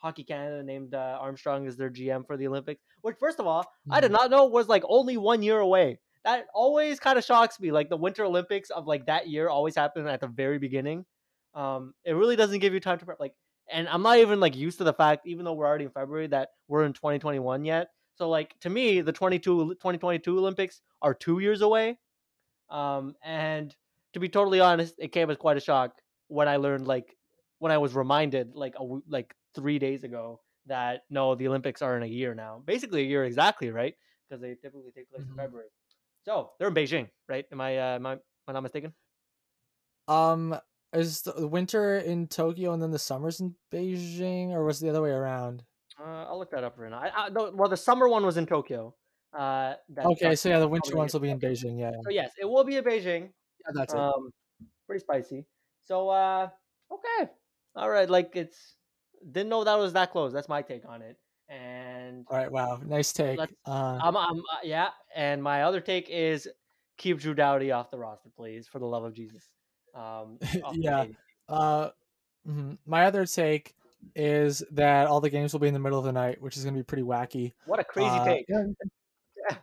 Hockey Canada named Armstrong as their GM for the Olympics, which, first of all, I did not know was like only 1 year away. That always kind of shocks me. Like, the Winter Olympics of like that year always happen at the very beginning. It really doesn't give you time to prep. Like, and I'm not even like used to the fact, even though we're already in February, that we're in 2021 yet. So, like, to me, the 2022 Olympics are 2 years away. And to be totally honest, it came as quite a shock when I learned, like, when I was reminded, like 3 days ago, that no, the Olympics are in a year now. Basically a year exactly, right? Because they typically take place in February. So, they're in Beijing, right? Am I not mistaken? Is the winter in Tokyo and then the summer's in Beijing, or was it the other way around? I'll look that up right now. The summer one was in Tokyo. Okay, so yeah, the winter ones will be in Beijing, yeah. So yes, it will be in Beijing. Yeah, that's it. Pretty spicy. So, okay. All right, like, didn't know that was that close. That's my take on it. And all right, wow, nice take. Yeah, and my other take is keep Drew Doughty off the roster, please, for the love of Jesus. Yeah. My other take is that all the games will be in the middle of the night, which is going to be pretty wacky. What a crazy take! Yeah.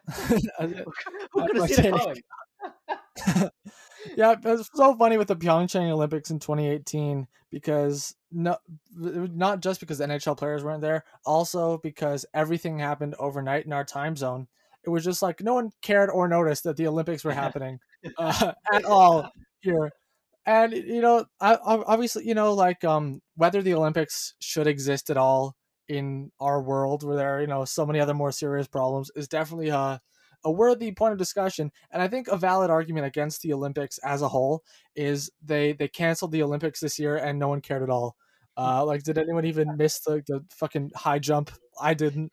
Who could have seen it coming? Yeah, it was so funny with the Pyeongchang Olympics in 2018 because not just because the NHL players weren't there, also because everything happened overnight in our time zone. It was just like no one cared or noticed that the Olympics were happening at all here. And, obviously, whether the Olympics should exist at all in our world where there are, so many other more serious problems is definitely a worthy point of discussion. And I think a valid argument against the Olympics as a whole is they canceled the Olympics this year and no one cared at all. Did anyone even miss the fucking high jump? I didn't.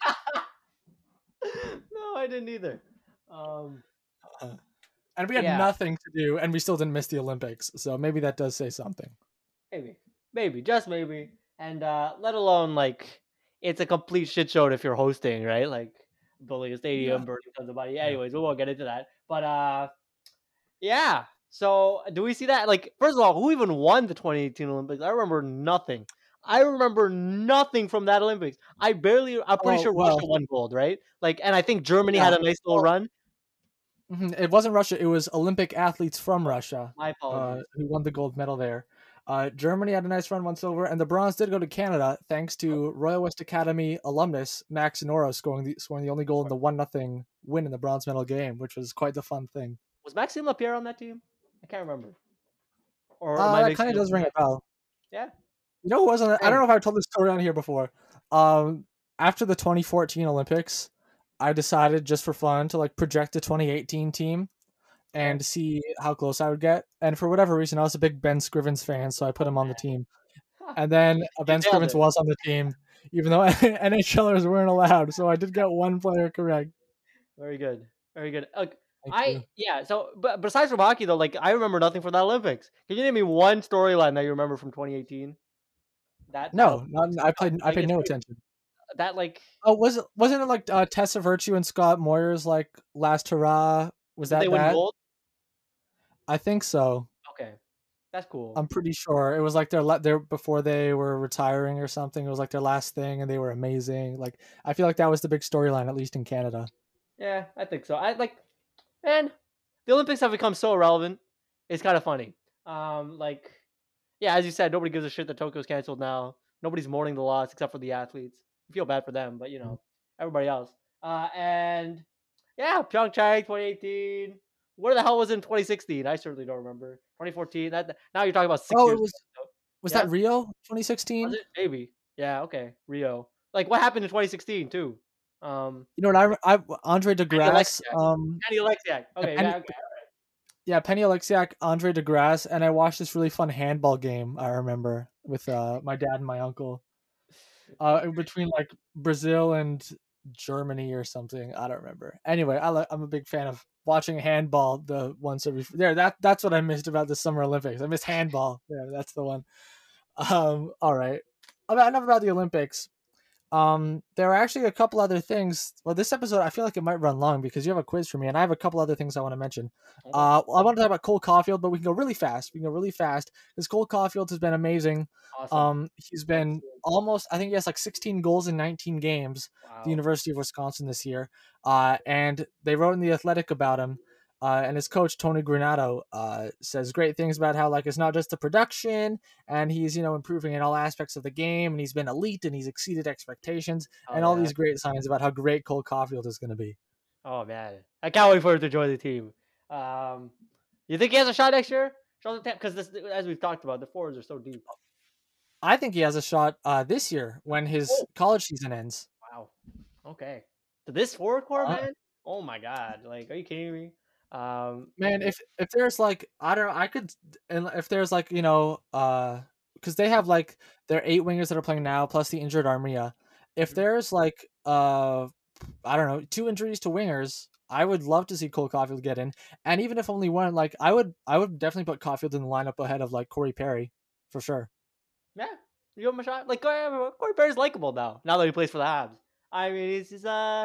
No, I didn't either. And we had nothing to do, and we still didn't miss the Olympics. So maybe that does say something. Maybe, just maybe. And let alone, it's a complete shit show if you're hosting, right? Like, building a stadium, burning tons of money. Anyways, we won't get into that. But, yeah. So do we see that? Like, first of all, who even won the 2018 Olympics? I remember nothing from that Olympics. I'm pretty sure Russia won gold, right? And I think Germany had a nice little run. It wasn't Russia. It was Olympic athletes from Russia who won the gold medal there. Germany had a nice run, won silver, and the bronze did go to Canada thanks to Royal West Academy alumnus Max Norris scoring the only goal in the 1-0 win in the bronze medal game, which was quite the fun thing. Was Maxime Lapierre on that team? I can't remember. Or that kind of does ring a bell. Yeah. You know who was on that? I don't know if I've told this story on here before. After the 2014 Olympics, I decided just for fun to project the 2018 team and see how close I would get. And for whatever reason, I was a big Ben Scrivens fan, so I put him on the team. And then Ben Scrivens was on the team, even though NHLers weren't allowed. So I did get one player correct. Very good. Very good. So, but besides from hockey, though, I remember nothing from that Olympics. Can you name me one storyline that you remember from 2018? I paid no attention. Wasn't it Tessa Virtue and Scott Moyer's last hurrah? Was that win gold? I think so. Okay, that's cool. I'm pretty sure it was their before they were retiring or something. It was their last thing, and they were amazing. I feel that was the big storyline, at least in Canada. Yeah, I think so. The Olympics have become so irrelevant. It's kind of funny. As you said, nobody gives a shit that Tokyo's canceled now. Nobody's mourning the loss except for the athletes. Feel bad for them, but everybody else. Pyeongchang 2018. What the hell was in 2016? I certainly don't remember. 2014. Now you're talking about 6 years. Was that Rio 2016? Was it? Maybe. Yeah. Okay. Rio. What happened in 2016 too? I Andre DeGrasse. Penny Oleksiak. Okay. Penny Oleksiak, Andre DeGrasse, and I watched this really fun handball game. I remember with my dad and my uncle. between like Brazil and Germany or something. I don't remember. Anyway, I'm a big fan of watching handball. The once every there that's what I missed about the Summer Olympics. I missed handball. Yeah, that's the one. All right. Enough about the Olympics. There are actually a couple other things. Well, this episode, I feel like it might run long because you have a quiz for me and I have a couple other things I want to mention. I want to talk about Cole Caufield, but we can go really fast. Because Cole Caufield has been amazing. Awesome. He's been almost, I think he has like 16 goals in 19 games. Wow. The University of Wisconsin this year. And they wrote in The Athletic about him. And his coach, Tony Granato, says great things about how, like, it's not just the production and he's, you know, improving in all aspects of the game and he's been elite and he's exceeded expectations all these great signs about how great Cole Caufield is going to be. Oh, man. I can't wait for him to join the team. You think he has a shot next year? Because as we've talked about, the forwards are so deep. I think he has a shot this year when his college season ends. Wow. Okay. So this forward core, man? Oh, my God. Like, are you kidding me? Man, if there's like, I don't know, I could, and if there's like, you know, because they have like their 8 wingers that are playing now plus the injured Armia. If there's like I don't know, 2 injuries to wingers, I would love to see Cole Caufield get in. And even if only one, like I would definitely put Caufield in the lineup ahead of like Corey Perry for sure. Yeah, you give him a shot. Like Corey Perry's likable now that he plays for the Habs. I mean, he's a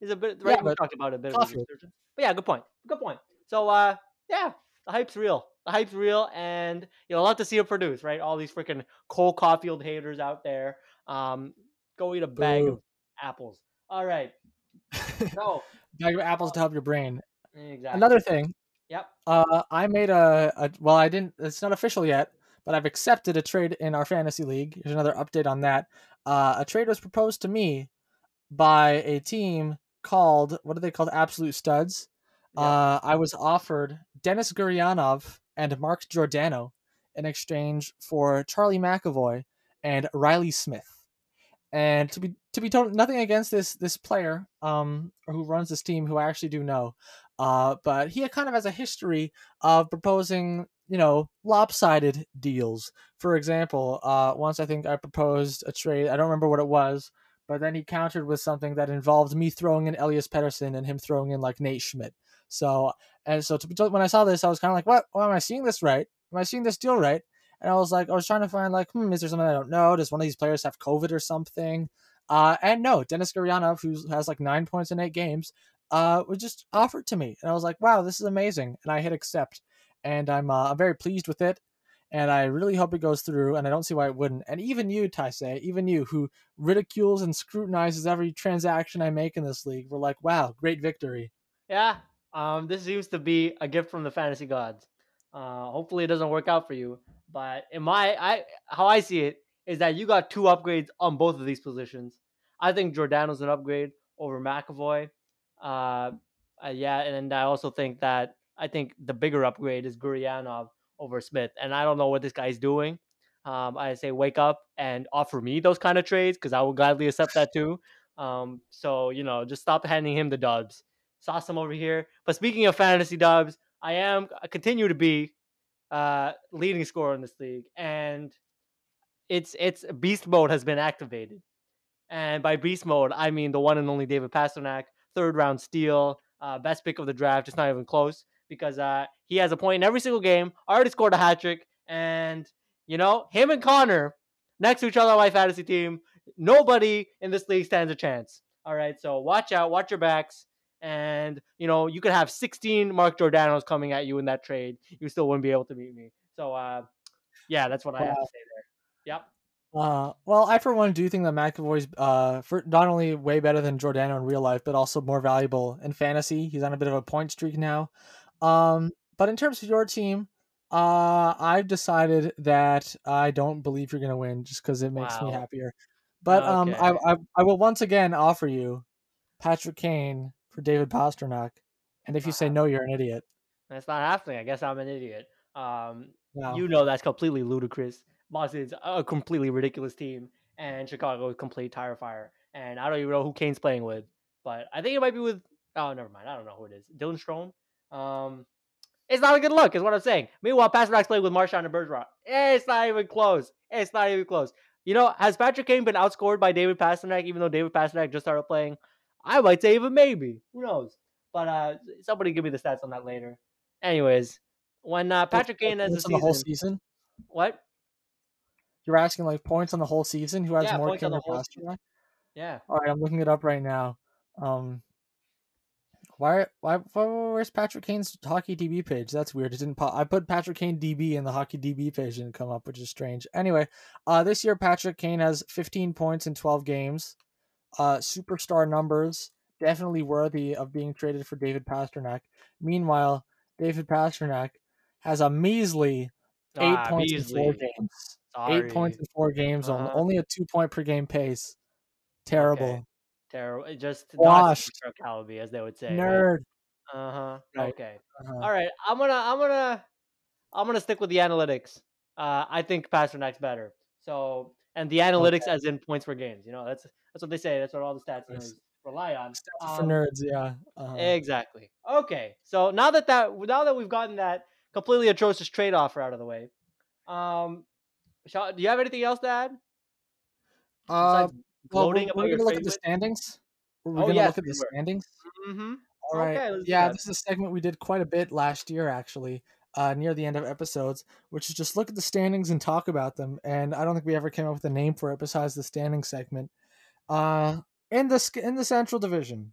bit right. Yeah, we talked about it a bit. But yeah, good point. So, yeah, the hype's real, and you'll love to see it produce, right? All these freaking Cole Caufield haters out there. Go eat a bag of apples. All right. So, bag of apples to help your brain. Exactly. Another thing. Yep. I made I didn't. It's not official yet, but I've accepted a trade in our fantasy league. Here's another update on that. A trade was proposed to me by a team called, what are they called? Absolute Studs. Yeah. I was offered Dennis Gurianov and Mark Giordano in exchange for Charlie McAvoy and Riley Smith. And to be told, nothing against this player who runs this team, who I actually do know, but he kind of has a history of proposing, you know, lopsided deals. For example, once I think I proposed a trade, I don't remember what it was, but then he countered with something that involved me throwing in Elias Pettersson and him throwing in like Nate Schmidt. So to be told, when I saw this, I was kind of like, what? Oh, am I seeing this right? Am I seeing this deal right? And I was like, I was trying to find like, is there something I don't know? Does one of these players have COVID or something? And no, Dennis Gurianov, who has like 9 points in 8 games, was just offered to me. And I was like, wow, this is amazing. And I hit accept. And I'm very pleased with it. And I really hope it goes through, and I don't see why it wouldn't. And even you, Taisei, who ridicules and scrutinizes every transaction I make in this league, we're like, wow, great victory. Yeah, this seems to be a gift from the fantasy gods. Hopefully it doesn't work out for you. But how I see it is that you got 2 upgrades on both of these positions. I think Giordano's an upgrade over McAvoy. And I also think that the bigger upgrade is Gurianov over Smith, and I don't know what this guy's doing. I say wake up and offer me those kind of trades, because I will gladly accept that too. So, you know, just stop handing him the dubs. Saw some over here. But speaking of fantasy dubs, I continue to be leading scorer in this league, and it's beast mode has been activated. And by beast mode, I mean the one and only David Pastrnak, 3rd round steal, best pick of the draft. It's not even close. Because he has a point in every single game, already scored a hat trick, and you know, him and Connor next to each other on my fantasy team, nobody in this league stands a chance. All right, so watch out, watch your backs, and you know, you could have 16 Mark Giordanos coming at you in that trade. You still wouldn't be able to beat me. So yeah, that's what I have to say there. Yep. Well, I for one do think that McAvoy's not only way better than Giordano in real life, but also more valuable in fantasy. He's on a bit of a point streak now. But in terms of your team, I've decided that I don't believe you're going to win just because it makes me happier. But okay. I will once again offer you Patrick Kane for David Pastrnak, and if you say no, you're an idiot. That's not happening. I guess I'm an idiot. You know that's completely ludicrous. Boston's a completely ridiculous team, and Chicago is complete tire fire. And I don't even know who Kane's playing with, but I think it might be with. Oh, never mind. I don't know who it is. Dylan Strome. It's not a good look, is what I'm saying. Meanwhile, Pastrnak's playing with Marchand and Bergeron. It's not even close. You know, has Patrick Kane been outscored by David Pastrnak, even though David Pastrnak just started playing? I might say even maybe. Who knows? But somebody give me the stats on that later. Anyways, when Patrick Kane has the whole season? What? You're asking like points on the whole season? Who has more Kane than Pastrnak? Yeah. All right, I'm looking it up right now. Where's Patrick Kane's hockey DB page? That's weird. It didn't pop. I put Patrick Kane DB in the hockey DB page and it come up, which is strange. Anyway, this year Patrick Kane has 15 points in 12 games. Superstar numbers, definitely worthy of being traded for David Pastrnak. Meanwhile, David Pastrnak has a measly 8 points in 4 games. 8 points in 4 games, only a 2 point per game pace. Terrible. Okay. Terrible. Just washed, not Calby, as they would say. Nerd. Right? Right. Okay. All right. I'm gonna stick with the analytics. I think Pasternak's better. So, and the analytics as in points per games. You know, that's what they say. That's what all the stats rely on. Stats for nerds. Yeah. Exactly. Okay. So now that we've gotten that completely atrocious trade offer out of the way, do you have anything else to add? We're going to look at the standings. Mm-hmm. All right. Okay, this is a segment we did quite a bit last year, actually, near the end of episodes, which is just look at the standings and talk about them. And I don't think we ever came up with a name for it besides the standing segment. In the Central Division,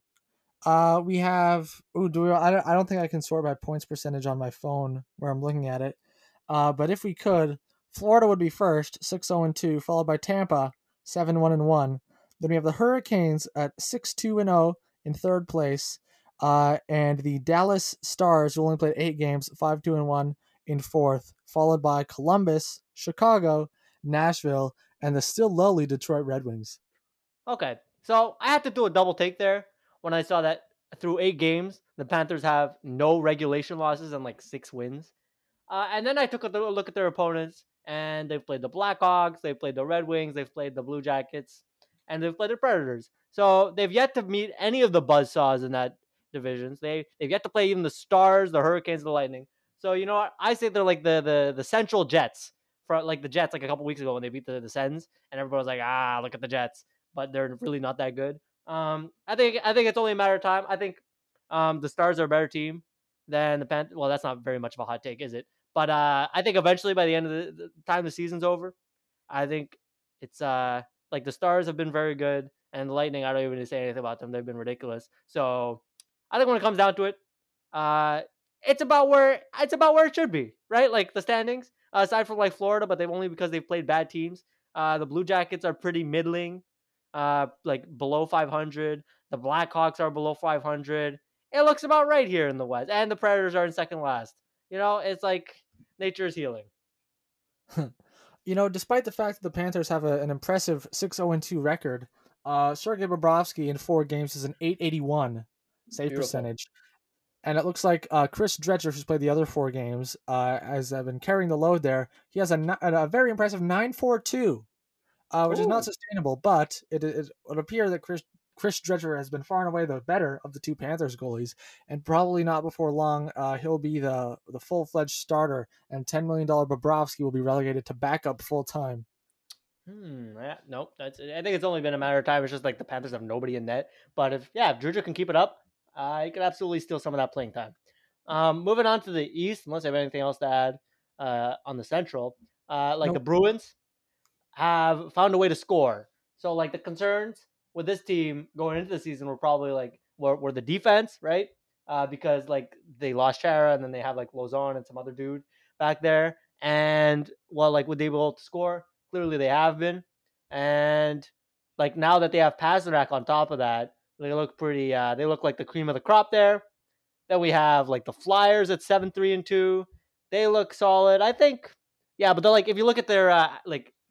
we have. I don't think I can sort by points percentage on my phone where I'm looking at it. But if we could, Florida would be first, 6-0-2, followed by Tampa, 7-1-1. Then we have the Hurricanes at 6-2-0 in third place, and the Dallas Stars, who only played 8 games, 5-2-1 in fourth, followed by Columbus, Chicago, Nashville, and the still lowly Detroit Red Wings. Okay, so I had to do a double take there when I saw that through 8 games, the Panthers have no regulation losses and like 6 wins. And then I took a look at their opponents. And they've played the Blackhawks, they've played the Red Wings, they've played the Blue Jackets, and they've played the Predators. So they've yet to meet any of the buzzsaws in that division. They've yet to play even the Stars, the Hurricanes, the Lightning. So you know what? I say they're like the Central Jets, like a couple weeks ago when they beat the Sens, and everybody was like, look at the Jets. But they're really not that good. I think it's only a matter of time. I think the Stars are a better team than the Panthers. Well, that's not very much of a hot take, is it? But I think eventually by the end of the time the season's over, I think it's like the Stars have been very good and the Lightning, I don't even need to say anything about them. They've been ridiculous. So I think when it comes down to it, it's about where it should be, right? Like the standings, aside from like Florida, but they've only because they've played bad teams. The Blue Jackets are pretty middling, like below 500. The Blackhawks are below 500. It looks about right here in the West. And the Predators are in second last. You know, it's like nature is healing. You know, despite the fact that the Panthers have an impressive 6-0-2 record, Sergei Bobrovsky in 4 games is an .881 save percentage. And it looks like Chris Dredger, who's played the other 4 games, has been carrying the load there. He has a very impressive .942, which is not sustainable, but it would appear that Chris Dredger has been far and away the better of the two Panthers goalies, and probably not before long he'll be the full-fledged starter, and $10 million Bobrovsky will be relegated to backup full-time. I think it's only been a matter of time. It's just like the Panthers have nobody in net. But if Dredger can keep it up, he could absolutely steal some of that playing time. Moving on to the East, unless I have anything else to add on the Central, the Bruins have found a way to score. So like the concerns with this team going into the season were probably like were the defense, right? Because like they lost Chara and then they have like Lauzon and some other dude back there. And would they be able to score? Clearly they have been. And like now that they have Pastrnak on top of that, they look pretty they look like the cream of the crop there. Then we have like the Flyers at 7-3-2. They look solid. I think but they're like if you look at their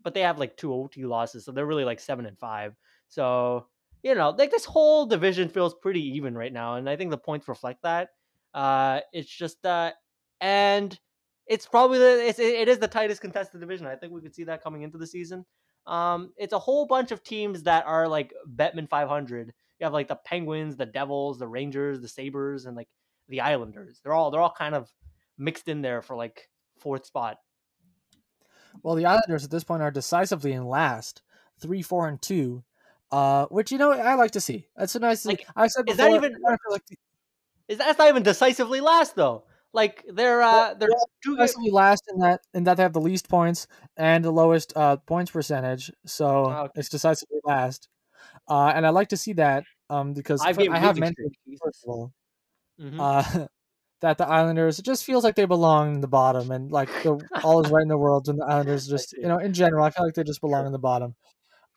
but they have like 2 OT losses, so they're really like 7-5. So, you know, like this whole division feels pretty even right now. And I think the points reflect that. It's just and it's probably it is the tightest contested division. I think we could see that coming into the season. It's a whole bunch of teams that are like Bettman 500. You have like the Penguins, the Devils, the Rangers, the Sabres, and like the Islanders. They're all kind of mixed in there for like 4th spot. Well, the Islanders at this point are decisively in last, 3, 4, and 2, which, you know, I like to see. That's a nice. Like, I said before, that's not even decisively last though. Like they're decisively last in that they have the least points and the lowest points percentage, so it's decisively last. And I like to see that because I have mentioned first of all that the Islanders, it just feels like they belong in the bottom, and like all is right in the world. And the Islanders just, you know, in general, I feel like they just belong in the bottom.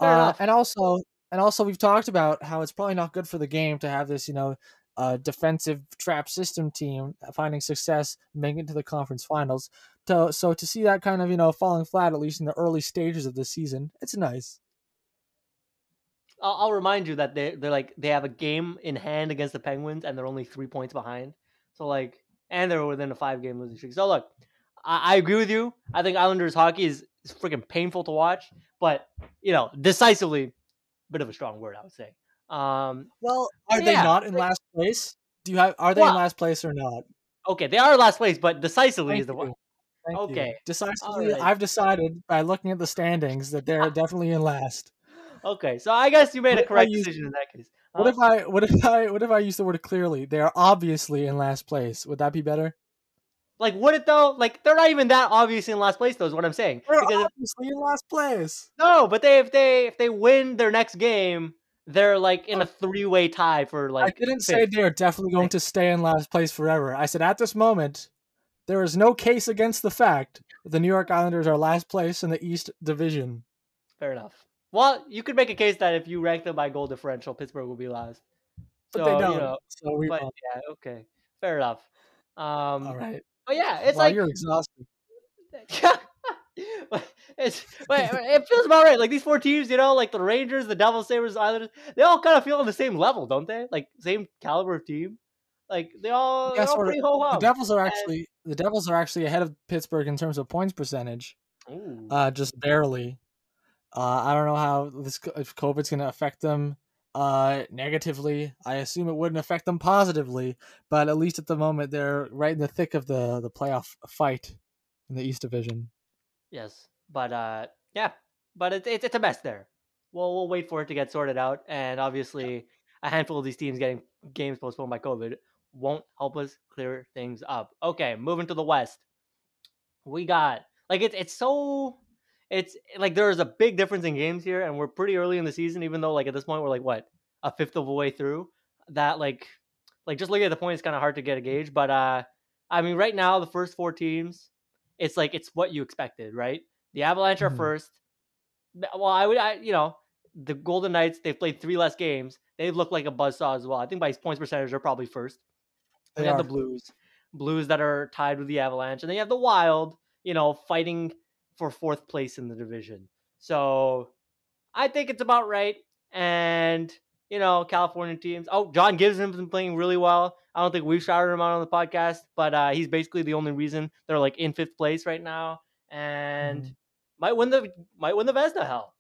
And also we've talked about how it's probably not good for the game to have this, you know, defensive trap system team finding success, making it to the conference finals. So to see that kind of, you know, falling flat, at least in the early stages of the season, it's nice. I'll remind you that they have a game in hand against the Penguins, and they're only 3 points behind. So like, and they were within a 5-game losing streak. So look, I agree with you. I think Islanders hockey is freaking painful to watch, but you know, decisively, bit of a strong word, I would say. Well, are they not in last place? Are they in last place or not? Okay, they are last place, but decisively is the one. Okay, decisively. Right. I've decided by looking at the standings that they're definitely in last. Okay, so I guess you made a correct decision in that case. What if I use the word clearly? They are obviously in last place. Would that be better? Like, would it though? Like, they're not even that obviously in last place, though, is what I'm saying. They're obviously in last place. No, but if they win their next game, they're like in a 3-way tie for like. I didn't say they are definitely going to stay in last place forever. I said at this moment, there is no case against the fact that the New York Islanders are last place in the East Division. Fair enough. Well, you could make a case that if you rank them by goal differential, Pittsburgh will be last. So, but they don't. You know, yeah, okay, fair enough. All right. But yeah, it's you're exhausted. It feels about right. Like these 4 teams, you know, like the Rangers, the Devils, Sabres, Islanders, they all kind of feel on the same level, don't they? Like same caliber of team. Like they all, yes, they're all pretty ho hum. The Devils are actually ahead of Pittsburgh in terms of points percentage, just barely. I don't know how if COVID's going to affect them negatively. I assume it wouldn't affect them positively, but at least at the moment they're right in the thick of the playoff fight in the East Division. Yes, but it's a mess there. We'll wait for it to get sorted out, and obviously a handful of these teams getting games postponed by COVID won't help us clear things up. Okay, moving to the West, we got it's like there is a big difference in games here, and we're pretty early in the season, even though like at this point we're like a fifth of the way through that, like just looking at the point, it's kind of hard to get a gauge. But I mean, right now the first 4 teams, it's like it's what you expected, right? The Avalanche are first. Well, the Golden Knights, they've played 3 less games. They look like a buzzsaw as well. I think by points percentage, they're probably first. They have the Blues that are tied with the Avalanche, and then you have the Wild, you know, fighting for 4th place in the division. So I think it's about right. And, you know, California teams. Oh, John Gibson's been playing really well. I don't think we've shouted him out on the podcast, but he's basically the only reason they're like in 5th place right now, and might win the Vezina Hell.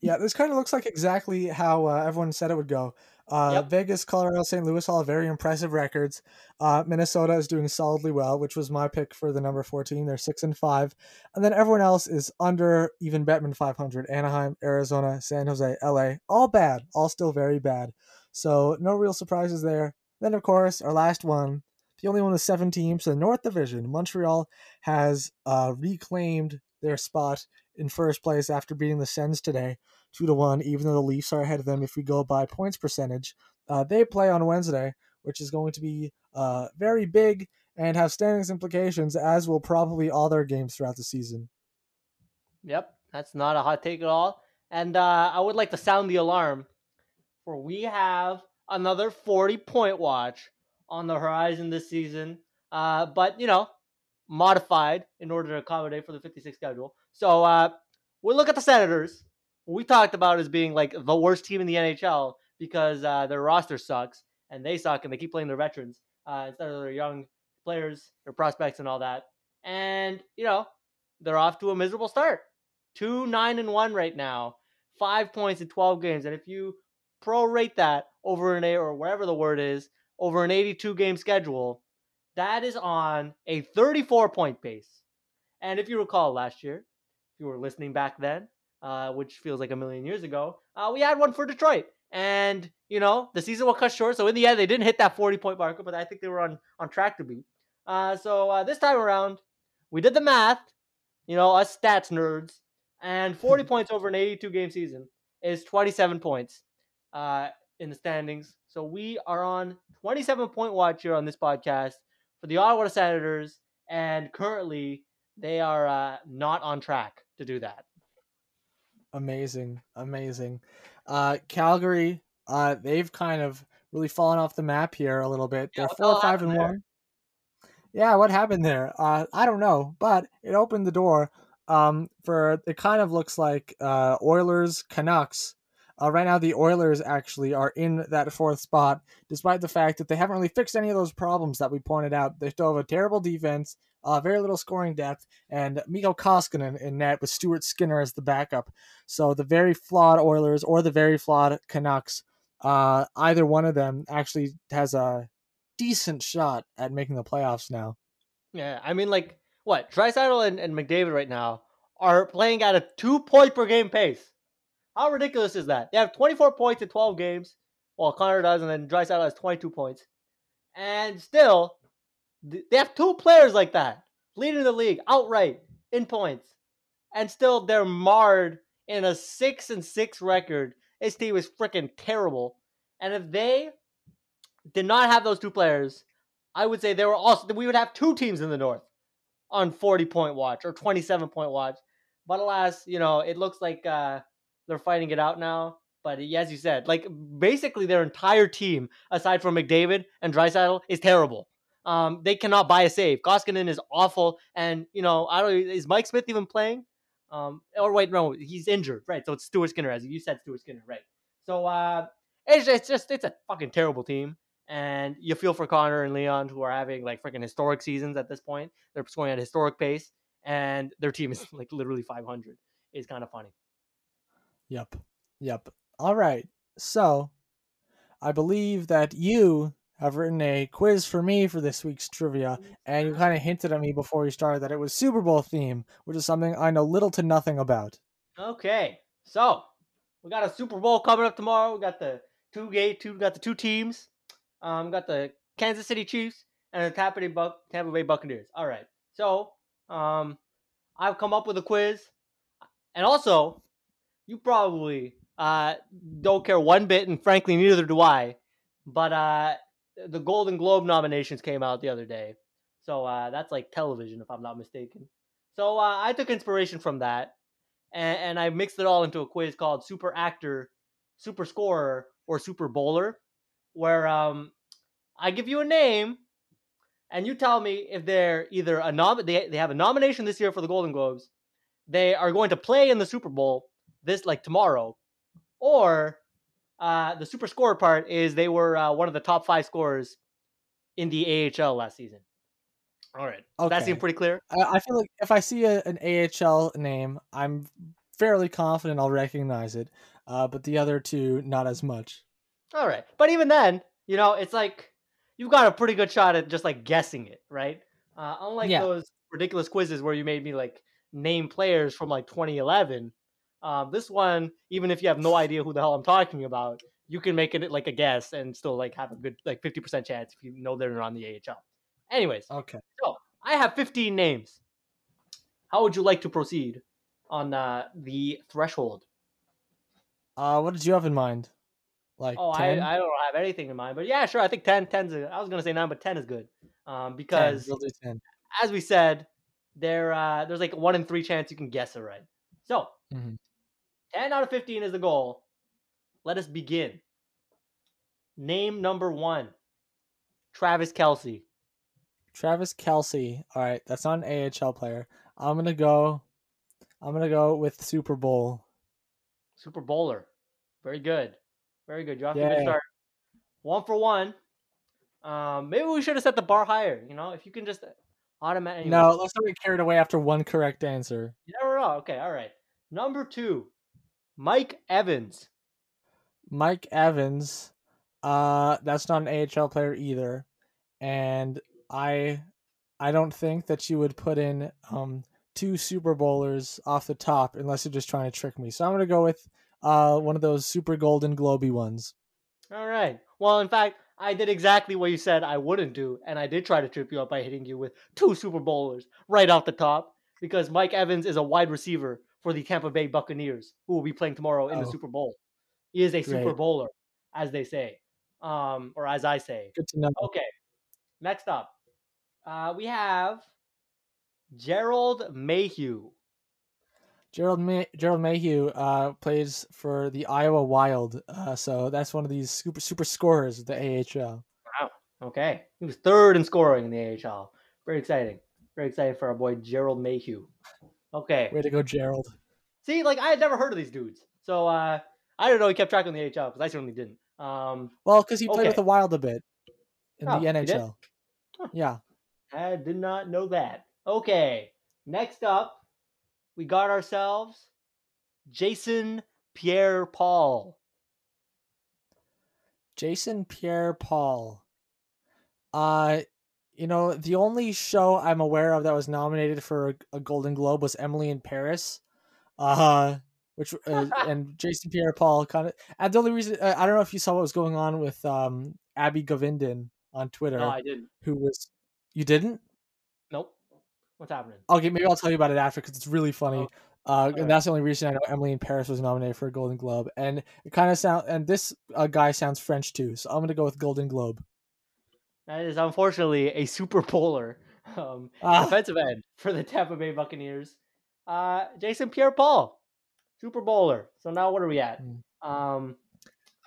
Yeah, this kind of looks like exactly how everyone said it would go. Vegas, Colorado, St. Louis, all very impressive records. Minnesota is doing solidly well, which was my pick for the number 14. They're 6-5. And then everyone else is under even Bettman 500. Anaheim, Arizona, San Jose, LA, all bad, all still very bad. So no real surprises there. Then, of course, our last one, the only one with 7 teams, the North Division. Montreal has reclaimed their spot in first place after beating the Sens today 2-1, even though the Leafs are ahead of them if we go by points percentage. They play on Wednesday, which is going to be very big and have standings implications, as will probably all their games throughout the season. Yep, that's not a hot take at all. And I would like to sound the alarm, for we have another 40-point watch on the horizon this season, but, you know, modified in order to accommodate for the 56 schedule. So we'll look at the Senators. We talked about as being like the worst team in the NHL because their roster sucks and they suck and they keep playing their veterans instead of their young players, their prospects and all that. And, you know, they're off to a miserable start. 2-9-1 right now, 5 points in 12 games. And if you prorate that over an or whatever the word is, over an 82-game schedule, that is on a 34-point pace. And if you recall last year, if you were listening back then, which feels like a million years ago, we had one for Detroit. And, you know, the season was cut short. So in the end, they didn't hit that 40-point marker, but I think they were on track to beat. This time around, we did the math, you know, us stats nerds, and 40 points over an 82-game season is 27 points in the standings. So we are on 27-point watch here on this podcast for the Ottawa Senators, and currently they are not on track to do that. Amazing. Calgary, they've kind of really fallen off the map here a little bit. They're 4-5-1. Yeah, what happened there? I don't know, but it opened the door for it kind of looks like Oilers, Canucks. Right now, the Oilers actually are in that fourth spot, despite the fact that they haven't really fixed any of those problems that we pointed out. They still have a terrible defense, very little scoring depth, and Mikko Koskinen in net with Stuart Skinner as the backup. So the very flawed Oilers or the very flawed Canucks, either one of them actually has a decent shot at making the playoffs now. Yeah, I mean, like, what? Draisaitl and McDavid right now are playing at a 2-point-per-game pace. How ridiculous is that? They have 24 points in 12 games. Well, Connor does, and then Draisaitl has 22 points. And still, they have two players like that, leading the league outright in points. And still, they're marred in a 6-6 record. This team is freaking terrible. And if they did not have those two players, I would say they were also, we would have two teams in the North on 40-point watch or 27-point watch. But alas, you know, it looks like they're fighting it out now. But as you said, like, basically their entire team, aside from McDavid and Draisaitl, is terrible. They cannot buy a save. Koskinen is awful. And, you know, I don't. Is Mike Smith even playing? He's injured. Right, so it's Stuart Skinner, as you said, right. So it's a fucking terrible team. And you feel for Connor and Leon, who are having, like, freaking historic seasons at this point. They're scoring at a historic pace. And their team is, like, literally 500. It's kind of funny. Yep. All right. So I believe that you have written a quiz for me for this week's trivia, and you kind of hinted at me before we started that it was Super Bowl theme, which is something I know little to nothing about. Okay. So we got a Super Bowl coming up tomorrow. We got the two teams. We got the Kansas City Chiefs and the Tampa Bay Buccaneers. All right. So I've come up with a quiz, and also you probably don't care one bit, and frankly, neither do I. But the Golden Globe nominations came out the other day. So that's like television, if I'm not mistaken. So I took inspiration from that, and I mixed it all into a quiz called Super Actor, Super Scorer, or Super Bowler, where I give you a name, and you tell me if they're either they have a nomination this year for the Golden Globes, they are going to play in the Super Bowl, this like tomorrow, or the super scorer part is they were one of the top 5 scorers in the AHL last season. All right. Okay. That seemed pretty clear. I feel like if I see an AHL name, I'm fairly confident I'll recognize it, but the other two, not as much. All right. But even then, you know, it's like you've got a pretty good shot at just like guessing it, right? Unlike those ridiculous quizzes where you made me like name players from like 2011, this one, even if you have no idea who the hell I'm talking about, you can make it like a guess and still like have a good like 50% chance if you know they're on the AHL. Anyways, okay. So I have 15 names. How would you like to proceed on the threshold? What did you have in mind? Like, oh, 10? I don't have anything in mind, but yeah, sure. I think 10. 10's. I was gonna say 9, but 10 is good. Because 10, we'll do 10. As we said, there's like 1 in 3 chance you can guess it right. So. Mm-hmm. 10 out of 15 is the goal. Let us begin. Name number 1, Travis Kelce. Travis Kelce. All right, that's not an AHL player. I'm gonna go with Super Bowl. Super Bowler. Very good. You're off to a good start. 1 for 1. Maybe we should have set the bar higher. You know, if you can just automatically. No, let's not get carried away after one correct answer. You never know. Okay, all right. Number 2, Mike Evans. Mike Evans, that's not an AHL player either, and I don't think that you would put in two Super Bowlers off the top, unless you're just trying to trick me. So I'm going to go with one of those Super Golden Globy ones. All right. Well, in fact, I did exactly what you said I wouldn't do, and I did try to trip you up by hitting you with two Super Bowlers right off the top, because Mike Evans is a wide receiver for the Tampa Bay Buccaneers, who will be playing tomorrow in the Super Bowl. He is a Super Bowler, as they say, or as I say. Good to know. Okay. Next up, we have Gerald Mayhew. Gerald Mayhew plays for the Iowa Wild, so that's one of these super scorers of the AHL. Wow. Okay. He was third in scoring in the AHL. Very exciting. Very exciting for our boy Gerald Mayhew. Okay. Way to go, Gerald. See, like, I had never heard of these dudes, so I don't know. He kept track on the AHL because I certainly didn't. Well, because he played with the Wild a bit in the NHL. Huh. Yeah. I did not know that. Okay. Next up, we got ourselves Jason Pierre-Paul. Jason Pierre-Paul. You know, the only show I'm aware of that was nominated for a Golden Globe was Emily in Paris, which and Jason Pierre-Paul kind of. And the only reason I don't know if you saw what was going on with Abby Govinden on Twitter. No, I didn't. Who was? You didn't? Nope. What's happening? Okay, maybe I'll tell you about it after because it's really funny. Okay. And that's the only reason I know Emily in Paris was nominated for a Golden Globe. And it kind of sound, and this guy sounds French too, so I'm gonna go with Golden Globe. That is unfortunately a Super Bowler, defensive end for the Tampa Bay Buccaneers. Jason Pierre-Paul, Super Bowler. So now what are we at? I'm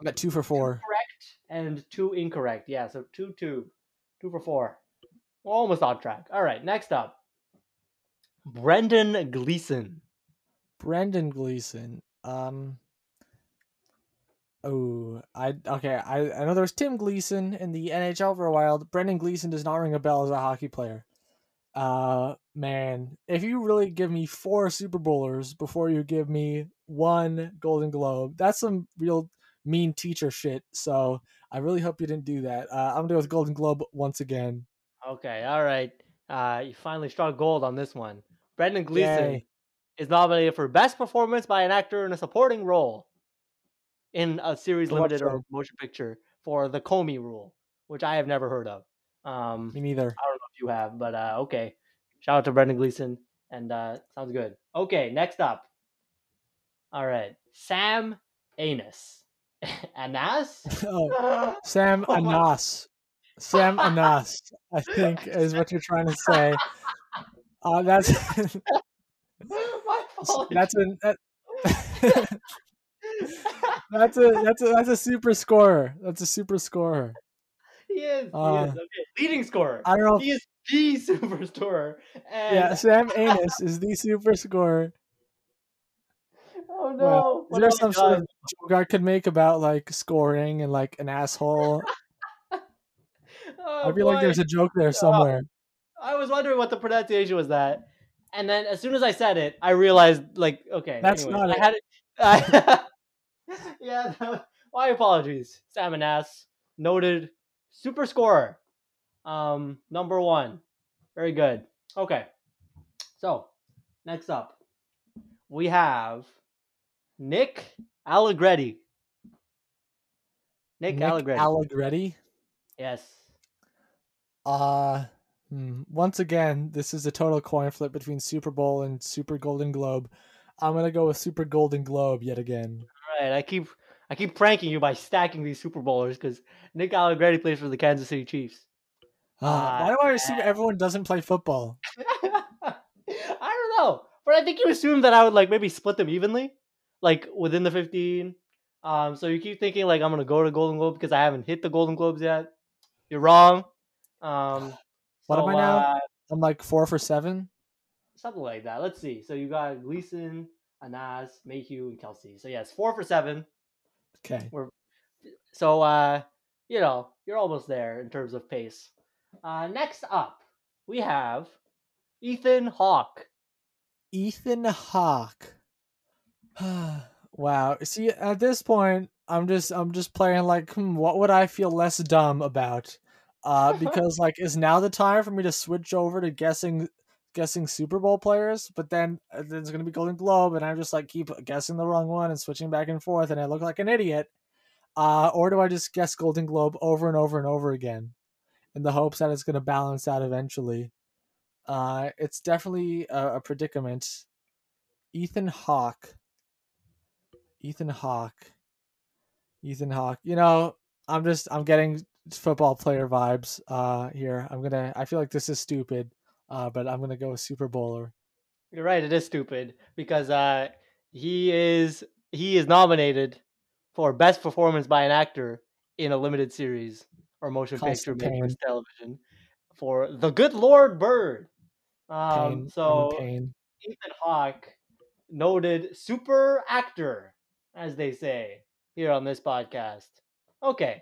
at 2 for 4. Correct and 2 incorrect. Yeah, so 2-2, 2 for 4. We're almost off track. All right, next up. Brendan Gleeson. Brendan Gleeson. I know there was Tim Gleeson in the NHL for a while. Brendan Gleeson does not ring a bell as a hockey player. Man, if you really give me 4 Super Bowlers before you give me 1 Golden Globe, that's some real mean teacher shit. So I really hope you didn't do that. I'm gonna go with Golden Globe once again. Okay, all right. You finally struck gold on this one. Brendan Gleeson is nominated for Best Performance by an Actor in a Supporting Role in a Series Limited or Motion Picture for The Comey Rule, which I have never heard of. Me neither. I don't know if you have, but okay. Shout out to Brendan Gleeson, and sounds good. Okay, next up. All right. Sam Anas. Anas? Sam Anas. Sam Anas, I think, is what you're trying to say. That's my fault. That's a super scorer. That's a super scorer. He is. He is. Okay. Leading scorer. I don't know. He is the super scorer. And... yeah, Sam Anas is the super scorer. Oh no! Well, is there some sort of joke I could make about like scoring and like an asshole? Oh, I feel like there's a joke there somewhere. I was wondering what the pronunciation was that. And then as soon as I said it, I realized, like, okay. That's anyway, not it. I had it. Yeah, my apologies. Sam Anas, noted super scorer. #1. Very good. Okay. So, next up, we have Nick Allegretti. Nick Allegretti? Yes. Once again, this is a total coin flip between Super Bowl and Super Golden Globe. I'm gonna go with Super Golden Globe yet again. All right, I keep pranking you by stacking these Super Bowlers because Nick Allegretti plays for the Kansas City Chiefs. Why do I assume everyone doesn't play football? I don't know, but I think you assumed that I would like maybe split them evenly, like within the 15. So you keep thinking like I'm gonna go to Golden Globe because I haven't hit the Golden Globes yet. You're wrong. What am I now? I'm like 4 for 7, something like that. Let's see. So you got Gleason, Anas, Mayhew, and Kelsey. So yes, 4 for 7. Okay. So you know, you're almost there in terms of pace. Next up, we have Ethan Hawke. Ethan Hawke. Wow. See, at this point, I'm just playing like, what would I feel less dumb about? Because like, is now the time for me to switch over to guessing guessing Super Bowl players, but then there's going to be Golden Globe, and I'm just like keep guessing the wrong one and switching back and forth, and I look like an idiot. Or do I just guess Golden Globe over and over and over again in the hopes that it's going to balance out eventually? It's definitely a predicament. Ethan Hawke. You know, I'm getting football player vibes here. I feel like this is stupid, but I'm gonna go with Super Bowler. You're right. It is stupid because he is nominated for best performance by an actor in a limited series or motion picture made for television for The Good Lord Bird. Ethan Hawke, noted super actor, as they say here on this podcast. Okay.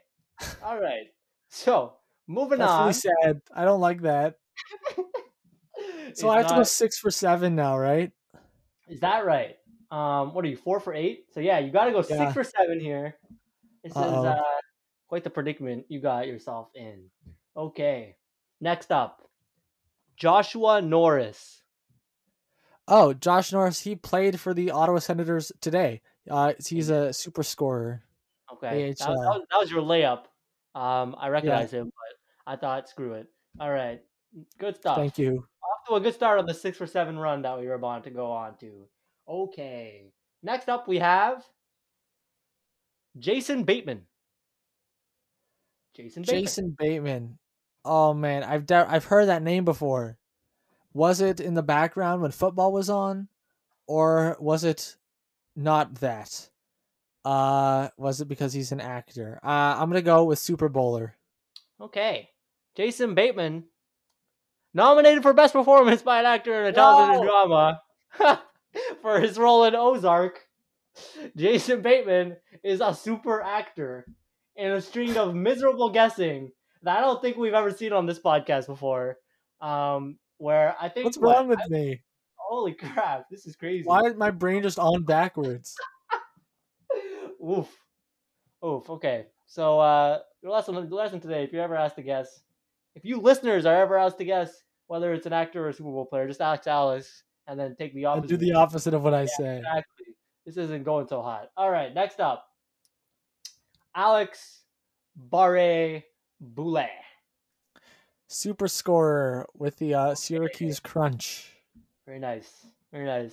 All right. So moving on. That's really sad. I don't like that. So I have to go 6 for 7 now, right? Is that right? What are you, 4 for 8? So yeah, you got to go 6 for 7 here. This is quite the predicament you got yourself in. Okay. Next up, Joshua Norris. Oh, Josh Norris, he played for the Ottawa Senators today. He's a super scorer. Okay, that was your layup. I recognize him, but I thought, screw it. All right, good stuff. Thank you. Off to a good start on the 6 for 7 run that we were about to go on to. Okay, next up we have Jason Bateman. Jason Bateman. Oh man, I've heard that name before. Was it in the background when football was on, or was it not that? Was it because he's an actor? I'm going to go with Super Bowler. Okay. Jason Bateman, nominated for best performance by an actor in a television drama for his role in Ozark. Jason Bateman is a super actor in a string of miserable guessing that I don't think we've ever seen on this podcast before. Where I think What's wrong with me? Holy crap, this is crazy. Why is my brain just on backwards? Oof. Okay. So your lesson today, if you're ever asked to guess, if you listeners are ever asked to guess whether it's an actor or a Super Bowl player, just ask Alice and then take the opposite. Do the opposite of what I say. Exactly. This isn't going so hot. All right, next up. Alex Barre-Boulet. Super scorer with the Syracuse Crunch. Very nice.